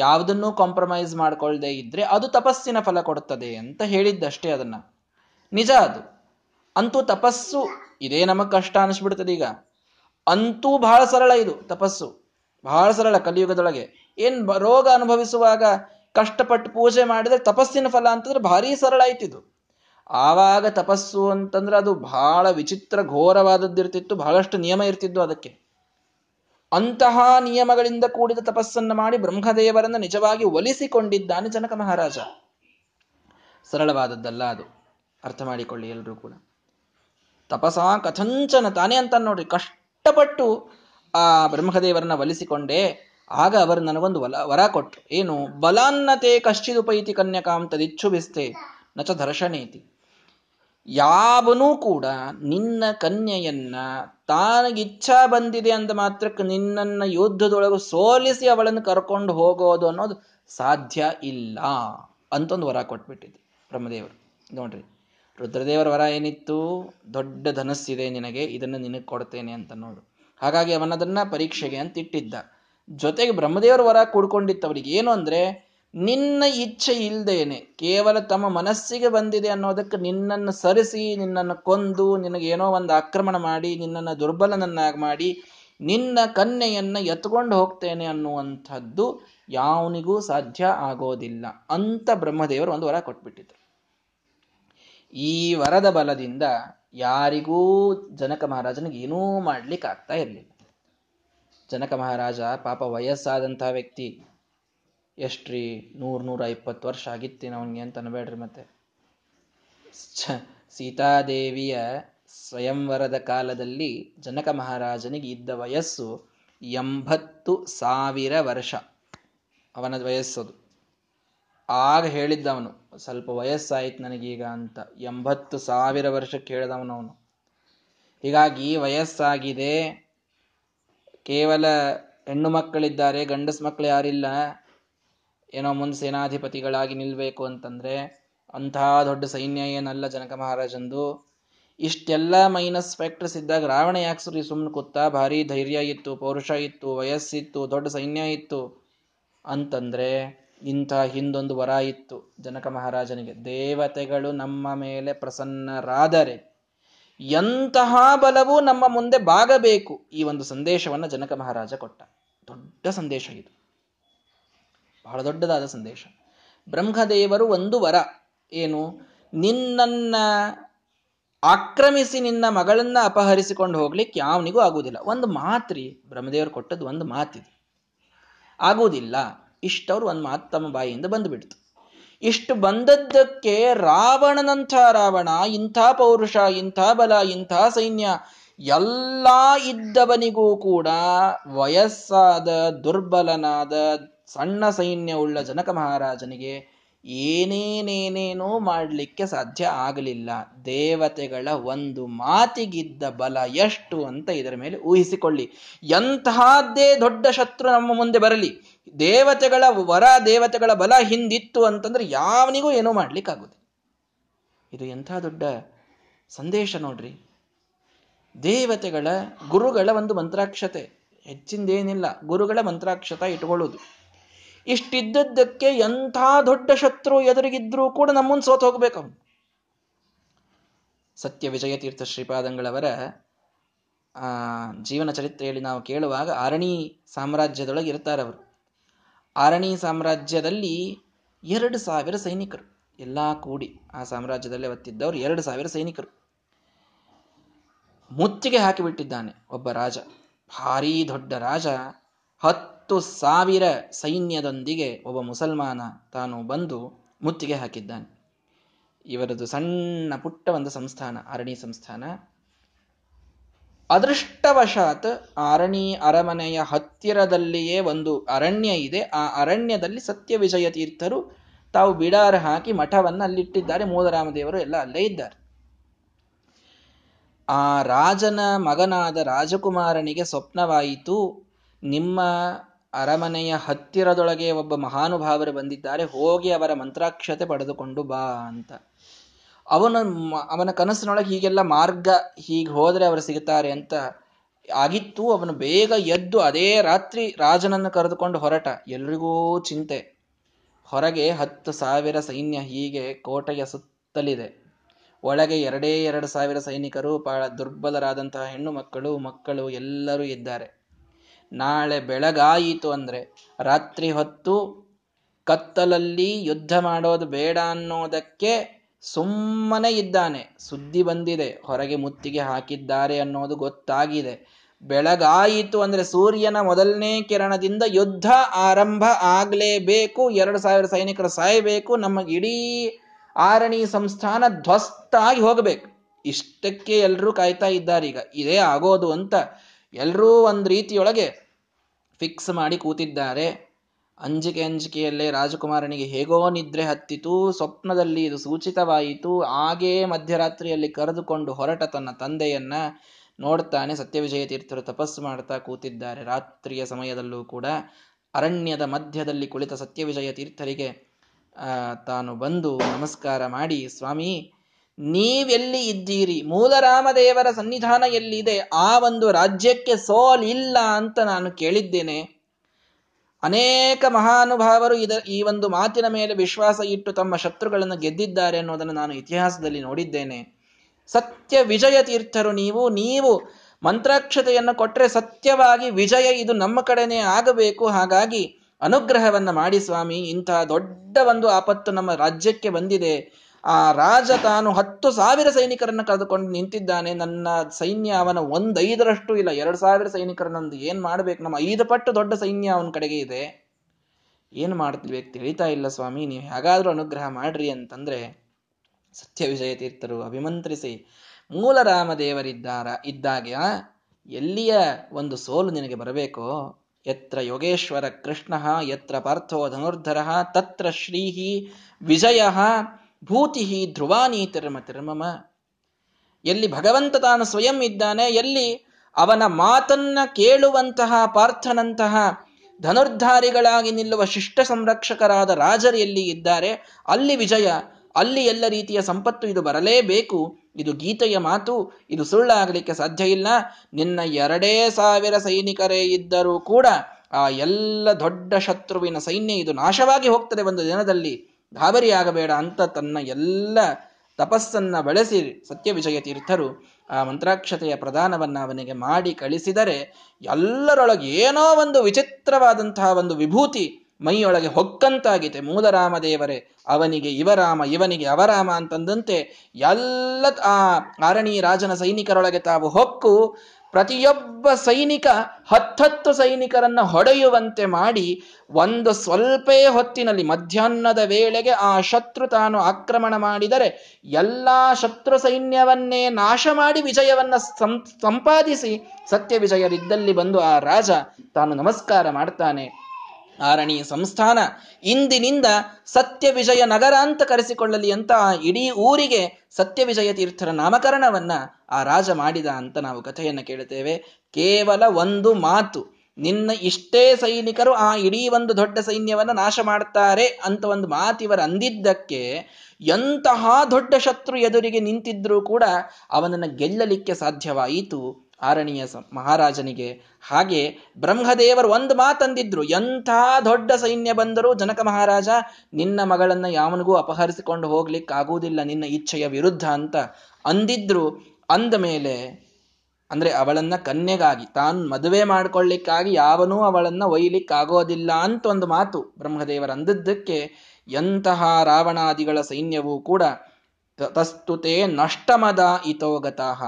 ಯಾವುದನ್ನೂ ಕಾಂಪ್ರಮೈಸ್ ಮಾಡ್ಕೊಳ್ದೇ ಇದ್ದರೆ ಅದು ತಪಸ್ಸಿನ ಫಲ ಕೊಡುತ್ತದೆ ಅಂತ ಹೇಳಿದ್ದಷ್ಟೇ. ಅದನ್ನು ನಿಜ ಅದು. ಅಂತೂ ತಪಸ್ಸು ಇದೇ ನಮಗೆ ಕಷ್ಟ ಅನಿಸ್ಬಿಡ್ತದೆ ಈಗ. ಅಂತೂ ಬಹಳ ಸರಳ ಇದು ತಪಸ್ಸು, ಬಹಳ ಸರಳ ಕಲಿಯುಗದೊಳಗೆ. ಏನು ರೋಗ ಅನುಭವಿಸುವಾಗ ಕಷ್ಟಪಟ್ಟು ಪೂಜೆ ಮಾಡಿದರೆ ತಪಸ್ಸಿನ ಫಲ ಅಂತಂದ್ರೆ ಭಾರಿ ಸರಳ ಆಯ್ತಿದು. ಆವಾಗ ತಪಸ್ಸು ಅಂತಂದ್ರೆ ಅದು ಬಹಳ ವಿಚಿತ್ರ ಘೋರವಾದದ್ದಿರ್ತಿತ್ತು, ಬಹಳಷ್ಟು ನಿಯಮ ಇರ್ತಿದ್ದು ಅದಕ್ಕೆ. ಅಂತಹ ನಿಯಮಗಳಿಂದ ಕೂಡಿದ ತಪಸ್ಸನ್ನು ಮಾಡಿ ಬ್ರಹ್ಮದೇವರನ್ನು ನಿಜವಾಗಿ ಒಲಿಸಿಕೊಂಡಿದ್ದಾನೆ ಜನಕ ಮಹಾರಾಜ. ಸರಳವಾದದ್ದಲ್ಲ ಅದು, ಅರ್ಥ ಮಾಡಿಕೊಳ್ಳಿ ಎಲ್ಲರೂ ಕೂಡ. ತಪಸ ಕಥಂಚನ ತಾನೇ ಅಂತ ನೋಡ್ರಿ, ಕಷ್ಟಪಟ್ಟು ಆ ಬ್ರಹ್ಮದೇವರನ್ನ ಒಲಿಸಿಕೊಂಡೆ. ಆಗ ಅವರು ನನಗೊಂದು ವಲ ವರ ಕೊಟ್ಟರು. ಏನು? ಬಲಾನ್ನತೆ ಕಶ್ಚಿದುಪೈತಿ ಕನ್ಯಕಾಂ ತದಿಚ್ಛುಭಿಸ್ತೆ ನಚ ಧರ್ಷಣೇತಿ. ಯಾವನೂ ಕೂಡ ನಿನ್ನ ಕನ್ಯೆಯನ್ನ ತಾನಗಿಚ್ಛಾ ಬಂದಿದೆ ಅಂದ ಮಾತ್ರಕ್ಕೆ ನಿನ್ನನ್ನ ಯುದ್ಧದೊಳಗೆ ಸೋಲಿಸಿ ಅವಳನ್ನು ಕರ್ಕೊಂಡು ಹೋಗೋದು ಅನ್ನೋದು ಸಾಧ್ಯ ಇಲ್ಲ ಅಂತೊಂದು ವರ ಕೊಟ್ಬಿಟ್ಟಿದ್ದೆ ಬ್ರಹ್ಮದೇವರು. ನೋಡ್ರಿ, ರುದ್ರದೇವರ ವರ ಏನಿತ್ತು? ದೊಡ್ಡ ಧನಸ್ಸಿದೆ ನಿನಗೆ, ಇದನ್ನು ನಿನಗೆ ಕೊಡ್ತೇನೆ ಅಂತ ನೋಡು. ಹಾಗಾಗಿ ಅವನದನ್ನ ಪರೀಕ್ಷೆಗೆ ಅಂತ ಇಟ್ಟಿದ್ದ. ಜೊತೆಗೆ ಬ್ರಹ್ಮದೇವರ ವರ ಕೂಡ್ಕೊಂಡಿತ್ತು ಅವರಿಗೆ. ಏನು ಅಂದ್ರೆ, ನಿನ್ನ ಇಚ್ಛೆ ಇಲ್ದೇನೆ ಕೇವಲ ತಮ್ಮ ಮನಸ್ಸಿಗೆ ಬಂದಿದೆ ಅನ್ನೋದಕ್ಕೆ ನಿನ್ನನ್ನು ಸರಿಸಿ, ನಿನ್ನನ್ನು ಕೊಂದು, ನಿನಗೇನೋ ಒಂದು ಆಕ್ರಮಣ ಮಾಡಿ, ನಿನ್ನನ್ನು ದುರ್ಬಲನನ್ನಾಗಿ ಮಾಡಿ ನಿನ್ನ ಕನ್ಯೆಯನ್ನು ಎತ್ಕೊಂಡು ಹೋಗ್ತೇನೆ ಅನ್ನುವಂಥದ್ದು ಯಾವನಿಗೂ ಸಾಧ್ಯ ಆಗೋದಿಲ್ಲ ಅಂತ ಬ್ರಹ್ಮದೇವರು ಒಂದು ವರ ಕೊಟ್ಬಿಟ್ಟಿದ್ರು. ಈ ವರದ ಬಲದಿಂದ ಯಾರಿಗೂ ಜನಕ ಮಹಾರಾಜನಿಗೆ ಏನೂ ಮಾಡ್ಲಿಕ್ಕೆ ಆಗ್ತಾ ಇರಲಿಲ್ಲ. ಜನಕ ಮಹಾರಾಜ ಪಾಪ ವಯಸ್ಸಾದಂತಹ ವ್ಯಕ್ತಿ. ಎಷ್ಟ್ರಿ, ನೂರ ನೂರ ಇಪ್ಪತ್ತು ವರ್ಷ ಆಗಿತ್ತೇನೆ ಅವನಿಗೆ ಅಂತ ಅನ್ಬೇಡ್ರಿ. ಮತ್ತೆ ಸೀತಾದೇವಿಯ ಸ್ವಯಂವರದ ಕಾಲದಲ್ಲಿ ಜನಕ ಮಹಾರಾಜನಿಗೆ ಇದ್ದ ವಯಸ್ಸು ಎಂಬತ್ತು ಸಾವಿರ ವರ್ಷ ಅವನ ವಯಸ್ಸದು. ಆಗ ಹೇಳಿದ್ದ ಅವನು, ಸ್ವಲ್ಪ ವಯಸ್ಸಾಯ್ತು ನನಗೀಗ ಅಂತ. ಎಂಬತ್ತು ಸಾವಿರ ವರ್ಷಕ್ಕೆ ಹೇಳಿದವನು ಅವನು. ಹೀಗಾಗಿ ವಯಸ್ಸಾಗಿದೆ, ಕೇವಲ ಹೆಣ್ಣು ಮಕ್ಕಳಿದ್ದಾರೆ, ಗಂಡಸ ಮಕ್ಕಳು ಯಾರಿಲ್ಲ, ಏನೋ ಮುಂದೆ ಸೇನಾಧಿಪತಿಗಳಾಗಿ ನಿಲ್ಲಬೇಕು ಅಂತಂದರೆ ಅಂತಹ ದೊಡ್ಡ ಸೈನ್ಯ ಏನಲ್ಲ ಜನಕ ಮಹಾರಾಜಂದು. ಇಷ್ಟೆಲ್ಲ ಮೈನಸ್ ಫ್ಯಾಕ್ಟರ್ಸ್ ಇದ್ದಾಗ ರಾವಣ ಯಾಕ್ಸ್ರಿ ಸುಮ್ಮನೆ ಕೂತ? ಭಾರಿ ಧೈರ್ಯ ಇತ್ತು, ಪೌರುಷ ಇತ್ತು, ವಯಸ್ಸಿತ್ತು, ದೊಡ್ಡ ಸೈನ್ಯ ಇತ್ತು ಅಂತಂದರೆ ಇಂಥ ಹಿಂದೊಂದು ವರ ಇತ್ತು ಜನಕ ಮಹಾರಾಜನಿಗೆ. ದೇವತೆಗಳು ನಮ್ಮ ಮೇಲೆ ಪ್ರಸನ್ನರಾದರೆ ಎಂತಹ ಬಲವೂ ನಮ್ಮ ಮುಂದೆ ಬಾಗಬೇಕು. ಈ ಒಂದು ಸಂದೇಶವನ್ನು ಜನಕ ಮಹಾರಾಜ ಕೊಟ್ಟ. ದೊಡ್ಡ ಸಂದೇಶ ಇದು, ಬಹಳ ದೊಡ್ಡದಾದ ಸಂದೇಶ. ಬ್ರಹ್ಮದೇವರು ಒಂದು ವರ ಏನು? ನಿನ್ನನ್ನ ಆಕ್ರಮಿಸಿ ನಿನ್ನ ಮಗಳನ್ನ ಅಪಹರಿಸಿಕೊಂಡು ಹೋಗ್ಲಿಕ್ಕೆ ಯಾವನಿಗೂ ಆಗುವುದಿಲ್ಲ. ಒಂದು ಮಾತ್ರಿ ಬ್ರಹ್ಮದೇವರು ಕೊಟ್ಟದ್ದು, ಒಂದು ಮಾತಿದೆ, ಆಗುವುದಿಲ್ಲ ಇಷ್ಟವ್ರು ಒಂದು ಮಾತು ತಮ್ಮ ಬಾಯಿಯಿಂದ ಬಂದುಬಿಡ್ತು. ಇಷ್ಟು ಬಂದದ್ದಕ್ಕೆ ರಾವಣನಂಥ ರಾವಣ, ಇಂಥ ಪೌರುಷ, ಇಂಥ ಬಲ, ಇಂಥ ಸೈನ್ಯ ಎಲ್ಲ ಇದ್ದವನಿಗೂ ಕೂಡ ವಯಸ್ಸಾದ ದುರ್ಬಲನಾದ ಸಣ್ಣ ಸೈನ್ಯ ಉಳ್ಳ ಜನಕ ಮಹಾರಾಜನಿಗೆ ಏನೇನೇನೇನೋ ಮಾಡಲಿಕ್ಕೆ ಸಾಧ್ಯ ಆಗಲಿಲ್ಲ. ದೇವತೆಗಳ ಒಂದು ಮಾತಿಗಿದ್ದ ಬಲ ಎಷ್ಟು ಅಂತ ಇದರ ಮೇಲೆ ಊಹಿಸಿಕೊಳ್ಳಿ. ಎಂತಹದ್ದೇ ದೊಡ್ಡ ಶತ್ರು ನಮ್ಮ ಮುಂದೆ ಬರಲಿ, ದೇವತೆಗಳ ವರ, ದೇವತೆಗಳ ಬಲ ಹಿಂದಿತ್ತು ಅಂತಂದ್ರೆ ಯಾವನಿಗೂ ಏನೂ ಮಾಡ್ಲಿಕ್ಕಾಗೋದಿಲ್ಲ. ಇದು ಎಂಥ ದೊಡ್ಡ ಸಂದೇಶ ನೋಡ್ರಿ. ದೇವತೆಗಳ, ಗುರುಗಳ ಒಂದು ಮಂತ್ರಾಕ್ಷತೆ, ಹೆಚ್ಚಿಂದೇನಿಲ್ಲ, ಗುರುಗಳ ಮಂತ್ರಾಕ್ಷತ ಇಟ್ಕೊಳ್ಳೋದು. ಇಷ್ಟಿದ್ದದ್ದಕ್ಕೆ ಎಂಥ ದೊಡ್ಡ ಶತ್ರು ಎದುರಿಗಿದ್ರೂ ಕೂಡ ನಮ್ಮನ್ನು ಸೋತು ಹೋಗ್ಬೇಕು ಅವನು. ಸತ್ಯ ವಿಜಯತೀರ್ಥ ಶ್ರೀಪಾದಂಗಳವರ ಆ ಜೀವನ ಚರಿತ್ರೆಯಲ್ಲಿ ನಾವು ಕೇಳುವಾಗ ಆರಣಿ ಸಾಮ್ರಾಜ್ಯದೊಳಗೆ ಇರ್ತಾರವರು. ಆರಣಿ ಸಾಮ್ರಾಜ್ಯದಲ್ಲಿ ಎರಡು ಸಾವಿರ ಸೈನಿಕರು ಎಲ್ಲ ಕೂಡಿ ಆ ಸಾಮ್ರಾಜ್ಯದಲ್ಲಿ ಒತ್ತಿದ್ದವರು ಎರಡು ಸಾವಿರ ಸೈನಿಕರು. ಮುತ್ತಿಗೆ ಹಾಕಿಬಿಟ್ಟಿದ್ದಾನೆ ಒಬ್ಬ ರಾಜ, ಭಾರೀ ದೊಡ್ಡ ರಾಜ. ಹತ್ತು ಸಾವಿರ ಸೈನ್ಯದೊಂದಿಗೆ ಒಬ್ಬ ಮುಸಲ್ಮಾನ ತಾನು ಬಂದು ಮುತ್ತಿಗೆ ಹಾಕಿದ್ದಾನೆ. ಇವರದು ಸಣ್ಣ ಪುಟ್ಟ ಒಂದು ಸಂಸ್ಥಾನ, ಆರಣಿ ಸಂಸ್ಥಾನ. ಅದೃಷ್ಟವಶಾತ್ ಆರಣಿ ಅರಮನೆಯ ಹತ್ತಿರದಲ್ಲಿಯೇ ಒಂದು ಅರಣ್ಯ ಇದೆ. ಆ ಅರಣ್ಯದಲ್ಲಿ ಸತ್ಯ ವಿಜಯ ತೀರ್ಥರು ತಾವು ಬಿಡಾರ ಹಾಕಿ ಮಠವನ್ನು ಅಲ್ಲಿಟ್ಟಿದ್ದಾರೆ. ಮೂಲರಾಮದೇವರು ಎಲ್ಲ ಅಲ್ಲೇ ಇದ್ದಾರೆ. ಆ ರಾಜನ ಮಗನಾದ ರಾಜಕುಮಾರನಿಗೆ ಸ್ವಪ್ನವಾಯಿತು, ನಿಮ್ಮ ಅರಮನೆಯ ಹತ್ತಿರದೊಳಗೆ ಒಬ್ಬ ಮಹಾನುಭಾವರು ಬಂದಿದ್ದಾರೆ, ಹೋಗಿ ಅವರ ಮಂತ್ರಾಕ್ಷತೆ ಪಡೆದುಕೊಂಡು ಬಾ ಅಂತ. ಅವನ ಅವನ ಕನಸಿನೊಳಗೆ ಹೀಗೆಲ್ಲ ಮಾರ್ಗ ಹೀಗೆ ಹೋದರೆ ಅವರು ಸಿಗುತ್ತಾರೆ ಅಂತ ಆಗಿತ್ತು. ಅವನು ಬೇಗ ಎದ್ದು ಅದೇ ರಾತ್ರಿ ರಾಜನನ್ನು ಕರೆದುಕೊಂಡು ಹೊರಟ. ಎಲ್ರಿಗೂ ಚಿಂತೆ. ಹೊರಗೆ ಹತ್ತು ಸಾವಿರ ಸೈನ್ಯ ಹೀಗೆ ಕೋಟೆಯ ಸುತ್ತಲಿದೆ. ಒಳಗೆ ಎರಡೇ ಎರಡು ಸಾವಿರ ಸೈನಿಕರು, ಬಹಳ ದುರ್ಬಲರಾದಂತಹ ಹೆಣ್ಣು ಮಕ್ಕಳು ಮಕ್ಕಳು ಎಲ್ಲರೂ ಇದ್ದಾರೆ. ನಾಳೆ ಬೆಳಗಾಯಿತು ಅಂದರೆ ರಾತ್ರಿ ಹೊತ್ತು ಕತ್ತಲಲ್ಲಿ ಯುದ್ಧ ಮಾಡೋದು ಬೇಡ ಅನ್ನೋದಕ್ಕೆ ಸುಮ್ಮನೆ ಇದ್ದಾನೆ. ಸುದ್ದಿ ಬಂದಿದೆ, ಹೊರಗೆ ಮುತ್ತಿಗೆ ಹಾಕಿದ್ದಾರೆ ಅನ್ನೋದು ಗೊತ್ತಾಗಿದೆ. ಬೆಳಗಾಯಿತು ಅಂದರೆ ಸೂರ್ಯನ ಮೊದಲನೇ ಕಿರಣದಿಂದ ಯುದ್ಧ ಆರಂಭ ಆಗಲೇಬೇಕು. ಎರಡು ಸಾವಿರ ಸೈನಿಕರು ಸಾಯಬೇಕು, ನಮ್ಮ ಇಡೀ ಆರಣಿ ಸಂಸ್ಥಾನ ಧ್ವಸ್ತಾಗಿ ಹೋಗಬೇಕು. ಇಷ್ಟಕ್ಕೆ ಎಲ್ಲರೂ ಕಾಯ್ತಾ ಇದ್ದಾರೆ. ಈಗ ಇದೇ ಆಗೋದು ಅಂತ ಎಲ್ಲರೂ ಒಂದು ರೀತಿಯೊಳಗೆ ಫಿಕ್ಸ್ ಮಾಡಿ ಕೂತಿದ್ದಾರೆ. ಅಂಜಿಕೆ ಅಂಜಿಕೆಯಲ್ಲೇ ರಾಜಕುಮಾರನಿಗೆ ಹೇಗೋ ನಿದ್ರೆ ಹತ್ತಿತು. ಸ್ವಪ್ನದಲ್ಲಿ ಇದು ಸೂಚಿತವಾಯಿತು. ಹಾಗೇ ಮಧ್ಯರಾತ್ರಿಯಲ್ಲಿ ಕರೆದುಕೊಂಡು ಹೊರಟ ತನ್ನ ತಂದೆಯನ್ನ ನೋಡ್ತಾನೆ. ಸತ್ಯವಿಜಯ ತೀರ್ಥರು ತಪಸ್ಸು ಮಾಡ್ತಾ ಕೂತಿದ್ದಾರೆ. ರಾತ್ರಿಯ ಸಮಯದಲ್ಲೂ ಕೂಡ ಅರಣ್ಯದ ಮಧ್ಯದಲ್ಲಿ ಕುಳಿತ ಸತ್ಯವಿಜಯ ತೀರ್ಥರಿಗೆ ತಾನು ಬಂದು ನಮಸ್ಕಾರ ಮಾಡಿ, ಸ್ವಾಮಿ ನೀವೆಲ್ಲಿ ಇದ್ದೀರಿ? ಮೂಲರಾಮದೇವರ ಸನ್ನಿಧಾನ ಎಲ್ಲಿದೆ? ಆ ಒಂದು ರಾಜ್ಯಕ್ಕೆ ಸೋಲಿಲ್ಲ ಅಂತ ನಾನು ಕೇಳಿದ್ದೇನೆ. ಅನೇಕ ಮಹಾನುಭಾವರು ಇದ ಈ ಒಂದು ಮಾತಿನ ಮೇಲೆ ವಿಶ್ವಾಸ ಇಟ್ಟು ತಮ್ಮ ಶತ್ರುಗಳನ್ನು ಗೆದ್ದಿದ್ದಾರೆ ಅನ್ನೋದನ್ನು ನಾನು ಇತಿಹಾಸದಲ್ಲಿ ನೋಡಿದ್ದೇನೆ. ಸತ್ಯ ವಿಜಯ ತೀರ್ಥರು ನೀವು ನೀವು ಮಂತ್ರಾಕ್ಷತೆಯನ್ನು ಕೊಟ್ಟರೆ ಸತ್ಯವಾಗಿ ವಿಜಯ ಇದು ನಮ್ಮ ಕಡೆನೇ ಆಗಬೇಕು. ಹಾಗಾಗಿ ಅನುಗ್ರಹವನ್ನು ಮಾಡಿ ಸ್ವಾಮಿ, ಇಂತಹ ದೊಡ್ಡ ಒಂದು ಆಪತ್ತು ನಮ್ಮ ರಾಜ್ಯಕ್ಕೆ ಬಂದಿದೆ. ಆ ರಾಜ ತಾನು ಹತ್ತು ಸಾವಿರ ಸೈನಿಕರನ್ನು ಕರೆದುಕೊಂಡು ನಿಂತಿದ್ದಾನೆ. ನನ್ನ ಸೈನ್ಯ ಅವನ ಒಂದೈದರಷ್ಟು ಇಲ್ಲ, ಎರಡು ಸಾವಿರ ಸೈನಿಕರನ್ನೊಂದು ಏನ್ ಮಾಡ್ಬೇಕು? ನಮ್ಮ ಐದು ಪಟ್ಟು ದೊಡ್ಡ ಸೈನ್ಯ ಅವನ ಕಡೆಗೆ ಇದೆ. ಏನು ಮಾಡ್ತಿರ್ಬೇಕು ತಿಳಿತಾ ಇಲ್ಲ ಸ್ವಾಮಿ, ನೀವು ಹೇಗಾದ್ರೂ ಅನುಗ್ರಹ ಮಾಡ್ರಿ ಅಂತಂದ್ರೆ ಸತ್ಯವಿಜಯ ತೀರ್ಥರು ಅಭಿಮಂತ್ರಿಸಿ, ಮೂಲರಾಮದೇವರಿದ್ದಾರ ಇದ್ದಾಗ ಎಲ್ಲಿಯ ಒಂದು ಸೋಲು ನಿನಗೆ ಬರಬೇಕೋ, ಯತ್ರ ಯೋಗೇಶ್ವರ ಕೃಷ್ಣ ಯತ್ರ ಪಾರ್ಥೋ ಧನುರ್ಧರ ತತ್ರ ಶ್ರೀಹಿ ವಿಜಯ ಭೂತಿ ಧ್ರುವಾನಿ ತಿರ್ಮ ತಿರ್ಮಮ. ಎಲ್ಲಿ ಭಗವಂತ ತಾನು ಸ್ವಯಂ ಇದ್ದಾನೆ, ಎಲ್ಲಿ ಅವನ ಮಾತನ್ನ ಕೇಳುವಂತಹ ಪಾರ್ಥನಂತಹ ಧನುರ್ಧಾರಿಗಳಾಗಿ ನಿಲ್ಲುವ ಶಿಷ್ಟ ಸಂರಕ್ಷಕರಾದ ರಾಜರು ಎಲ್ಲಿ ಇದ್ದಾರೆ ಅಲ್ಲಿ ವಿಜಯ, ಅಲ್ಲಿ ಎಲ್ಲ ರೀತಿಯ ಸಂಪತ್ತು ಇದು ಬರಲೇಬೇಕು. ಇದು ಗೀತೆಯ ಮಾತು, ಇದು ಸುಳ್ಳಾಗಲಿಕ್ಕೆ ಸಾಧ್ಯ ಇಲ್ಲ. ನಿನ್ನ ಎರಡೇ ಸಾವಿರ ಸೈನಿಕರೇ ಇದ್ದರೂ ಕೂಡ ಆ ಎಲ್ಲ ದೊಡ್ಡ ಶತ್ರುವಿನ ಸೈನ್ಯ ಇದು ನಾಶವಾಗಿ ಹೋಗ್ತದೆ ಒಂದು ದಿನದಲ್ಲಿ, ಗಾಬರಿಯಾಗಬೇಡ ಅಂತ ತನ್ನ ಎಲ್ಲ ತಪಸ್ಸನ್ನ ಬಳಸಿ ಸತ್ಯವಿಜಯ ತೀರ್ಥರು ಆ ಮಂತ್ರಾಕ್ಷತೆಯ ಪ್ರದಾನವನ್ನು ಅವನಿಗೆ ಮಾಡಿ ಕಳಿಸಿದರೆ ಎಲ್ಲರೊಳಗೆ ಏನೋ ಒಂದು ವಿಚಿತ್ರವಾದಂತಹ ಒಂದು ವಿಭೂತಿ ಮೈಯೊಳಗೆ ಹೊಕ್ಕಂತಾಗಿದೆ. ಮೂಲರಾಮದೇವರೇ ಅವನಿಗೆ ಇವರಾಮ, ಇವನಿಗೆ ಅವರಾಮ ಅಂತಂದಂತೆ ಎಲ್ಲ ಆ ಆರಣಿ ರಾಜನ ಸೈನಿಕರೊಳಗೆ ತಾವು ಹೊಕ್ಕು ಪ್ರತಿಯೊಬ್ಬ ಸೈನಿಕ ಹತ್ತತ್ತು ಸೈನಿಕರನ್ನ ಹೊಡೆಯುವಂತೆ ಮಾಡಿ ಒಂದು ಸ್ವಲ್ಪೇ ಹೊತ್ತಿನಲ್ಲಿ ಮಧ್ಯಾಹ್ನದ ವೇಳೆಗೆ ಆ ಶತ್ರು ತಾನು ಆಕ್ರಮಣ ಮಾಡಿದರೆ ಎಲ್ಲ ಶತ್ರು ಸೈನ್ಯವನ್ನೇ ನಾಶ ಮಾಡಿ ವಿಜಯವನ್ನ ಸಂ ಸಂಪಾದಿಸಿ ಸತ್ಯವಿಜಯರಿದ್ದಲ್ಲಿ ಬಂದು ಆ ರಾಜ ತಾನು ನಮಸ್ಕಾರ ಮಾಡ್ತಾನೆ. ಆರಣಿ ಸಂಸ್ಥಾನ ಇಂದಿನಿಂದ ಸತ್ಯವಿಜಯ ನಗರ ಅಂತ ಕರೆಸಿಕೊಳ್ಳಲಿ ಅಂತ ಆ ಇಡೀ ಊರಿಗೆ ಸತ್ಯವಿಜಯ ತೀರ್ಥರ ನಾಮಕರಣವನ್ನ ಆ ರಾಜ ಮಾಡಿದ ಅಂತ ನಾವು ಕಥೆಯನ್ನು ಕೇಳುತ್ತೇವೆ. ಕೇವಲ ಒಂದು ಮಾತು, ನಿನ್ನ ಇಷ್ಟೇ ಸೈನಿಕರು ಆ ಇಡೀ ಒಂದು ದೊಡ್ಡ ಸೈನ್ಯವನ್ನು ನಾಶ ಮಾಡ್ತಾರೆ ಅಂತ ಒಂದು ಮಾತಿವರು ಅಂದಿದ್ದಕ್ಕೆ ಎಂತಹ ದೊಡ್ಡ ಶತ್ರು ಎದುರಿಗೆ ನಿಂತಿದ್ರೂ ಕೂಡ ಅವನನ್ನು ಗೆಲ್ಲಲಿಕ್ಕೆ ಸಾಧ್ಯವಾಯಿತು ಆರಣಿಯ ಮಹಾರಾಜನಿಗೆ. ಹಾಗೆ ಬ್ರಹ್ಮದೇವರು ಒಂದು ಮಾತಂದಿದ್ರು, ಎಂಥ ದೊಡ್ಡ ಸೈನ್ಯ ಬಂದರೂ ಜನಕ ಮಹಾರಾಜ ನಿನ್ನ ಮಗಳನ್ನು ಯಾವನಿಗೂ ಅಪಹರಿಸಿಕೊಂಡು ಹೋಗ್ಲಿಕ್ಕಾಗುವುದಿಲ್ಲ ನಿನ್ನ ಇಚ್ಛೆಯ ವಿರುದ್ಧ ಅಂತ ಅಂದಿದ್ರು. ಅಂದ ಮೇಲೆ ಅಂದ್ರೆ ಅವಳನ್ನ ಕನ್ಯೆಗಾಗಿ ತಾನು ಮದುವೆ ಮಾಡ್ಕೊಳ್ಳಿಕ್ಕಾಗಿ ಯಾವನೂ ಅವಳನ್ನ ಒಯ್ಲಿಕ್ಕಾಗೋದಿಲ್ಲ ಅಂತ ಒಂದು ಮಾತು ಬ್ರಹ್ಮದೇವರು ಅಂದದ್ದಕ್ಕೆ ಎಂತಹ ರಾವಣಾದಿಗಳ ಸೈನ್ಯವೂ ಕೂಡ ತಸ್ತುತೆ ನಷ್ಟಮದ ಇತೋಗತಃ,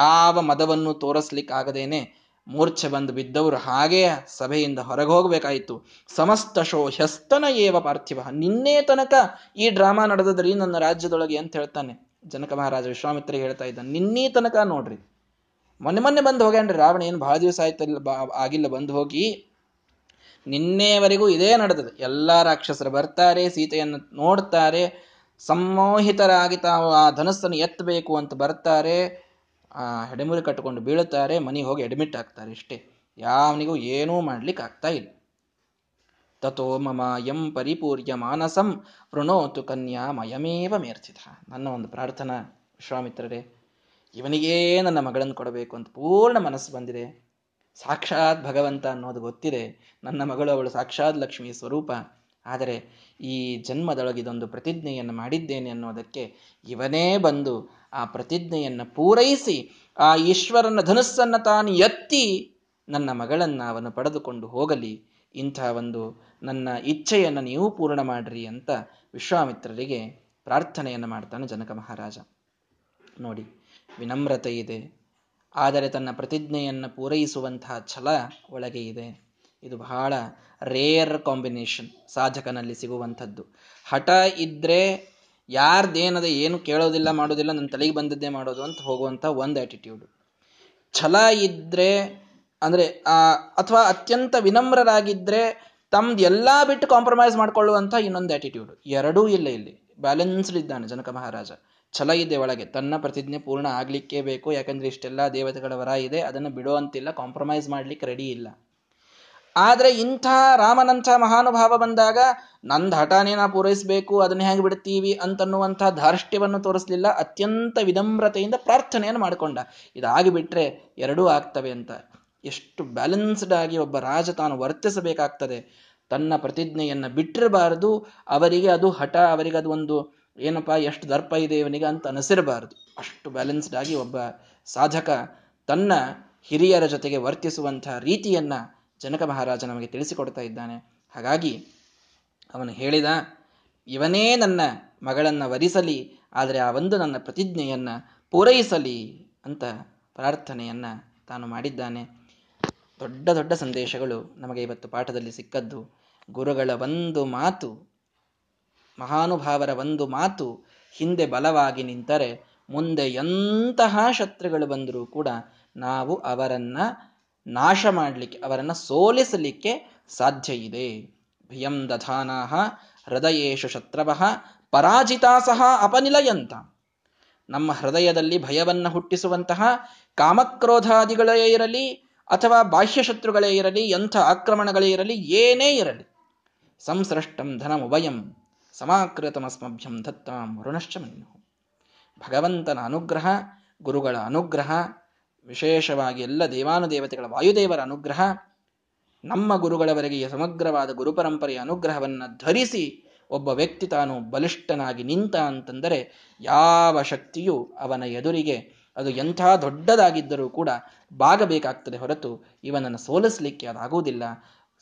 ಯಾವ ಮದವನ್ನು ತೋರಿಸ್ಲಿಕ್ಕಾಗದೇನೆ ಮೂರ್ಛೆ ಬಂದು ಬಿದ್ದವರು ಹಾಗೇ ಸಭೆಯಿಂದ ಹೊರಗೆ ಹೋಗಬೇಕಾಯಿತು. ಸಮಸ್ತ ಶೋ ಹ್ಯಸ್ತನ ಏವ ಪಾರ್ಥಿವ, ನಿನ್ನೆ ತನಕ ಈ ಡ್ರಾಮಾ ನಡೆದದ್ರಿ ನನ್ನ ರಾಜ್ಯದೊಳಗೆ ಅಂತ ಹೇಳ್ತಾನೆ ಜನಕ ಮಹಾರಾಜ ವಿಶ್ವಾಮಿತ್ರಿಗೆ ಹೇಳ್ತಾ ಇದ್ದಾನೆ. ನಿನ್ನೆ ತನಕ ನೋಡ್ರಿ, ಮೊನ್ನೆ ಮೊನ್ನೆ ಬಂದು ಹೋಗ್ಯಾನ್ರಿ ರಾವಣ, ಏನು ಭಾಳ ದಿವಸ ಆಯ್ತಲ್ಲ ಬಾ ಆಗಿಲ್ಲ ಬಂದು ಹೋಗಿ, ನಿನ್ನೆವರೆಗೂ ಇದೇ ನಡೆದದು. ಎಲ್ಲ ರಾಕ್ಷಸರು ಬರ್ತಾರೆ, ಸೀತೆಯನ್ನು ನೋಡ್ತಾರೆ, ಸಂಮೋಹಿತರಾಗಿ ತಾವು ಆ ಧನಸ್ಸನ್ನು ಎತ್ತಬೇಕು ಅಂತ ಬರ್ತಾರೆ, ಆ ಹೆಡೆಮುರಿ ಕಟ್ಟಿಕೊಂಡು ಬೀಳುತ್ತಾರೆ, ಮನೆಗೆ ಹೋಗಿ ಅಡ್ಮಿಟ್ ಆಗ್ತಾರೆ. ಇಷ್ಟೇ, ಯಾವನಿಗೂ ಏನೂ ಮಾಡ್ಲಿಕ್ಕೆ ಆಗ್ತಾ ಇಲ್ಲ. ತಥೋ ಮಮ ಯಂ ಪರಿಪೂರ್ಯ ಮಾನಸಂ ವೃಣೋತು ಕನ್ಯಾ ಮಯಮೇವ ಮೇರ್ಚಿತ. ನನ್ನ ಒಂದು ಪ್ರಾರ್ಥನಾ ವಿಶ್ವಾಮಿತ್ರರೇ, ಇವನಿಗೇ ನನ್ನ ಮಗಳನ್ನು ಕೊಡಬೇಕು ಅಂತ ಪೂರ್ಣ ಮನಸ್ಸು ಬಂದಿದೆ, ಸಾಕ್ಷಾತ್ ಭಗವಂತ ಅನ್ನೋದು ಗೊತ್ತಿದೆ, ನನ್ನ ಮಗಳು ಅವಳು ಸಾಕ್ಷಾತ್ ಲಕ್ಷ್ಮೀ ಸ್ವರೂಪ. ಆದರೆ ಈ ಜನ್ಮದೊಳಗಿದೊಂದು ಪ್ರತಿಜ್ಞೆಯನ್ನು ಮಾಡಿದ್ದೇನೆ ಅನ್ನೋದಕ್ಕೆ ಇವನೇ ಬಂದು ಆ ಪ್ರತಿಜ್ಞೆಯನ್ನು ಪೂರೈಸಿ ಆ ಈಶ್ವರನ ಧನುಸ್ಸನ್ನು ತಾನು ಎತ್ತಿ ನನ್ನ ಮಗಳನ್ನು ಅವನು ಪಡೆದುಕೊಂಡು ಹೋಗಲಿ, ಇಂಥ ಒಂದು ನನ್ನ ಇಚ್ಛೆಯನ್ನು ನೀವು ಪೂರ್ಣ ಮಾಡಿರಿ ಅಂತ ವಿಶ್ವಾಮಿತ್ರರಿಗೆ ಪ್ರಾರ್ಥನೆಯನ್ನು ಮಾಡ್ತಾನೆ ಜನಕ ಮಹಾರಾಜ. ನೋಡಿ, ವಿನಮ್ರತೆ ಇದೆ, ಆದರೆ ತನ್ನ ಪ್ರತಿಜ್ಞೆಯನ್ನು ಪೂರೈಸುವಂತಹ ಛಲ ಒಳಗೆ ಇದೆ. ಇದು ಬಹಳ ರೇರ್ ಕಾಂಬಿನೇಷನ್, ಸಾಧಕನಲ್ಲಿ ಸಿಗುವಂಥದ್ದು. ಹಠ ಇದ್ದರೆ ಯಾರ್ದೇನದೆ ಏನು ಕೇಳೋದಿಲ್ಲ, ಮಾಡೋದಿಲ್ಲ, ನನ್ನ ತಲೆಗೆ ಬಂದದ್ದೇ ಮಾಡೋದು ಅಂತ ಹೋಗುವಂಥ ಒಂದು ಆ್ಯಟಿಟ್ಯೂಡು. ಛಲ ಇದ್ದರೆ ಅಂದರೆ ಅಥವಾ ಅತ್ಯಂತ ವಿನಮ್ರರಾಗಿದ್ದರೆ ತಮ್ದು ಎಲ್ಲ ಬಿಟ್ಟು ಕಾಂಪ್ರಮೈಸ್ ಮಾಡಿಕೊಳ್ಳುವಂಥ ಇನ್ನೊಂದು ಆ್ಯಟಿಟ್ಯೂಡು. ಎರಡೂ ಇಲ್ಲ, ಇಲ್ಲಿ ಬ್ಯಾಲೆನ್ಸ್ಡ್ ಇದ್ದಾನೆ ಜನಕ ಮಹಾರಾಜ. ಛಲ ಇದೆ ಒಳಗೆ, ತನ್ನ ಪ್ರತಿಜ್ಞೆ ಪೂರ್ಣ ಆಗಲಿಕ್ಕೇ ಬೇಕು, ಯಾಕಂದರೆ ಇಷ್ಟೆಲ್ಲ ದೇವತೆಗಳ ವರ ಇದೆ, ಅದನ್ನು ಬಿಡುವಂತಿಲ್ಲ, ಕಾಂಪ್ರಮೈಸ್ ಮಾಡಲಿಕ್ಕೆ ರೆಡಿ ಇಲ್ಲ. ಆದರೆ ಇಂಥ ರಾಮನಂಥ ಮಹಾನುಭಾವ ಬಂದಾಗ ನಂದು ಹಠಾನೇ ನಾ ಪೂರೈಸಬೇಕು, ಅದನ್ನು ಹೆಂಗೆ ಬಿಡ್ತೀವಿ ಅಂತನ್ನುವಂಥ ಧಾರ್ಷ್ಟ್ಯವನ್ನು ತೋರಿಸಲಿಲ್ಲ, ಅತ್ಯಂತ ವಿನಮ್ರತೆಯಿಂದ ಪ್ರಾರ್ಥನೆಯನ್ನು ಮಾಡಿಕೊಂಡ, ಇದಾಗಿಬಿಟ್ರೆ ಎರಡೂ ಆಗ್ತವೆ ಅಂತ. ಎಷ್ಟು ಬ್ಯಾಲೆನ್ಸ್ಡ್ ಆಗಿ ಒಬ್ಬ ರಾಜ ತಾನು ವರ್ತಿಸಬೇಕಾಗ್ತದೆ. ತನ್ನ ಪ್ರತಿಜ್ಞೆಯನ್ನು ಬಿಟ್ಟಿರಬಾರದು, ಅವರಿಗೆ ಅದು ಹಠ, ಅವರಿಗೆ ಅದು ಒಂದು ಏನಪ್ಪ ಎಷ್ಟು ದರ್ಪ ಇದೆ ಇವನಿಗೆ ಅಂತ ಅನಿಸಿರಬಾರದು. ಅಷ್ಟು ಬ್ಯಾಲೆನ್ಸ್ಡ್ ಆಗಿ ಒಬ್ಬ ಸಾಧಕ ತನ್ನ ಹಿರಿಯರ ಜೊತೆಗೆ ವರ್ತಿಸುವಂತಹ ರೀತಿಯನ್ನು ಜನಕ ಮಹಾರಾಜ ನಮಗೆ ತಿಳಿಸಿಕೊಡ್ತಾ ಇದ್ದಾನೆ. ಹಾಗಾಗಿ ಅವನು ಹೇಳಿದ, ಇವನೇ ನನ್ನ ಮಗಳನ್ನು ವರಿಸಲಿ, ಆದರೆ ಆ ಒಂದು ನನ್ನ ಪ್ರತಿಜ್ಞೆಯನ್ನು ಪೂರೈಸಲಿ ಅಂತ ಪ್ರಾರ್ಥನೆಯನ್ನು ತಾನು ಮಾಡಿದ್ದಾನೆ. ದೊಡ್ಡ ದೊಡ್ಡ ಸಂದೇಶಗಳು ನಮಗೆ ಇವತ್ತು ಪಾಠದಲ್ಲಿ ಸಿಕ್ಕದ್ದು. ಗುರುಗಳ ಒಂದು ಮಾತು, ಮಹಾನುಭಾವರ ಒಂದು ಮಾತು ಹಿಂದೆ ಬಲವಾಗಿ ನಿಂತರೆ ಮುಂದೆ ಎಂತಹ ಶತ್ರುಗಳು ಬಂದರೂ ಕೂಡ ನಾವು ಅವರನ್ನು ನಾಶ ಮಾಡಲಿಕ್ಕೆ, ಅವರನ್ನು ಸೋಲಿಸಲಿಕ್ಕೆ ಸಾಧ್ಯ ಇದೆ. ಭಯಂ ದಧಾನಾಹ ಹೃದಯೇಶು ಶತ್ರವಃ ಪರಾಜಿತಾಸಹ ಅಪನಿಲಯಂತ. ನಮ್ಮ ಹೃದಯದಲ್ಲಿ ಭಯವನ್ನು ಹುಟ್ಟಿಸುವಂತಹ ಕಾಮಕ್ರೋಧಾದಿಗಳೇ ಇರಲಿ, ಅಥವಾ ಬಾಹ್ಯ ಶತ್ರುಗಳೇ ಇರಲಿ, ಎಂಥ ಆಕ್ರಮಣಗಳೇ ಇರಲಿ, ಏನೇ ಇರಲಿ, ಸಂಸೃಷ್ಟಂ ಧನಮುಭಯಂ ಸಮಾಕೃತಮಸ್ಮಭ್ಯಂ ದತ್ತಾಂ ಋಣಶ್ಚಮನ್ಯು. ಭಗವಂತನ ಅನುಗ್ರಹ, ಗುರುಗಳ ಅನುಗ್ರಹ, ವಿಶೇಷವಾಗಿ ಎಲ್ಲ ದೇವಾನುದೇವತೆಗಳ ವಾಯುದೇವರ ಅನುಗ್ರಹ, ನಮ್ಮ ಗುರುಗಳವರೆಗೆ ಸಮಗ್ರವಾದ ಗುರುಪರಂಪರೆಯ ಅನುಗ್ರಹವನ್ನು ಧರಿಸಿ ಒಬ್ಬ ವ್ಯಕ್ತಿ ತಾನು ಬಲಿಷ್ಠನಾಗಿ ನಿಂತ ಅಂತಂದರೆ ಯಾವ ಶಕ್ತಿಯೂ ಅವನ ಎದುರಿಗೆ ಅದು ಎಂಥ ದೊಡ್ಡದಾಗಿದ್ದರೂ ಕೂಡ ಬಾಗಬೇಕಾಗ್ತದೆ ಹೊರತು ಇವನನ್ನು ಸೋಲಿಸಲಿಕ್ಕೆ ಅದಾಗುವುದಿಲ್ಲ.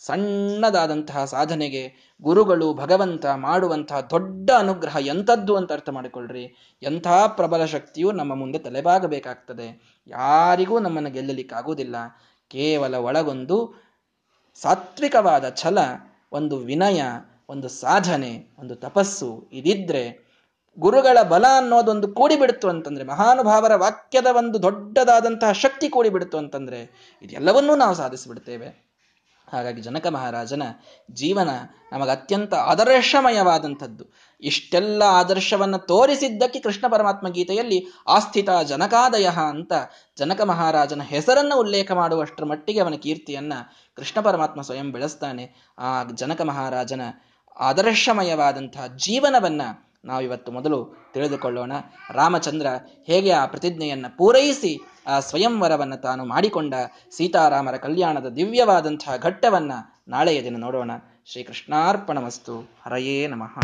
ಸಣ್ಣದಾದಂತಹ ಸಾಧನೆಗೆ ಗುರುಗಳು, ಭಗವಂತ ಮಾಡುವಂತಹ ದೊಡ್ಡ ಅನುಗ್ರಹ ಎಂಥದ್ದು ಅಂತ ಅರ್ಥ ಮಾಡಿಕೊಳ್ಳ್ರಿ. ಎಂಥ ಪ್ರಬಲ ಶಕ್ತಿಯು ನಮ್ಮ ಮುಂದೆ ತಲೆಬಾಗಬೇಕಾಗ್ತದೆ, ಯಾರಿಗೂ ನಮ್ಮನ್ನು ಗೆಲ್ಲಲಿಕ್ಕಾಗುವುದಿಲ್ಲ. ಕೇವಲ ಒಳಗೊಂದು ಸಾತ್ವಿಕವಾದ ಛಲ, ಒಂದು ವಿನಯ, ಒಂದು ಸಾಧನೆ, ಒಂದು ತಪಸ್ಸು ಇದಿದ್ರೆ, ಗುರುಗಳ ಬಲ ಅನ್ನೋದೊಂದು ಕೂಡಿಬಿಡ್ತು ಅಂತಂದರೆ, ಮಹಾನುಭಾವರ ವಾಕ್ಯದ ಒಂದು ದೊಡ್ಡದಾದಂತಹ ಶಕ್ತಿ ಕೂಡಿಬಿಡ್ತು ಅಂತಂದರೆ ಇದೆಲ್ಲವನ್ನೂ ನಾವು ಸಾಧಿಸಿಬಿಡ್ತೇವೆ. ಹಾಗಾಗಿ ಜನಕ ಮಹಾರಾಜನ ಜೀವನ ನಮಗೆ ಅತ್ಯಂತ ಆದರ್ಶಮಯವಾದಂಥದ್ದು. ಇಷ್ಟೆಲ್ಲ ಆದರ್ಶವನ್ನು ತೋರಿಸಿದ್ದಕ್ಕೆ ಕೃಷ್ಣ ಪರಮಾತ್ಮ ಗೀತೆಯಲ್ಲಿ ಆಸ್ಥಿತ ಜನಕಾದಯ ಅಂತ ಜನಕ ಮಹಾರಾಜನ ಹೆಸರನ್ನು ಉಲ್ಲೇಖ ಮಾಡುವಷ್ಟರ ಮಟ್ಟಿಗೆ ಅವನ ಕೀರ್ತಿಯನ್ನು ಕೃಷ್ಣ ಪರಮಾತ್ಮ ಸ್ವಯಂ ಬೆಳೆಸ್ತಾನೆ. ಆ ಜನಕ ಮಹಾರಾಜನ ಆದರ್ಶಮಯವಾದಂತಹ ಜೀವನವನ್ನು ನಾವಿವತ್ತು ಮೊದಲು ತಿಳಿದುಕೊಳ್ಳೋಣ. ರಾಮಚಂದ್ರ ಹೇಗೆ ಆ ಪ್ರತಿಜ್ಞೆಯನ್ನು ಪೂರೈಸಿ ಆ ಸ್ವಯಂವರವನ್ನು ತಾನು ಮಾಡಿಕೊಂಡ ಸೀತಾರಾಮರ ಕಲ್ಯಾಣದ ದಿವ್ಯವಾದಂತಹ ಘಟ್ಟವನ್ನು ನಾಳೆಯ ದಿನ ನೋಡೋಣ. ಶ್ರೀಕೃಷ್ಣಾರ್ಪಣಮಸ್ತು. ಹರಯೇ ನಮಃ.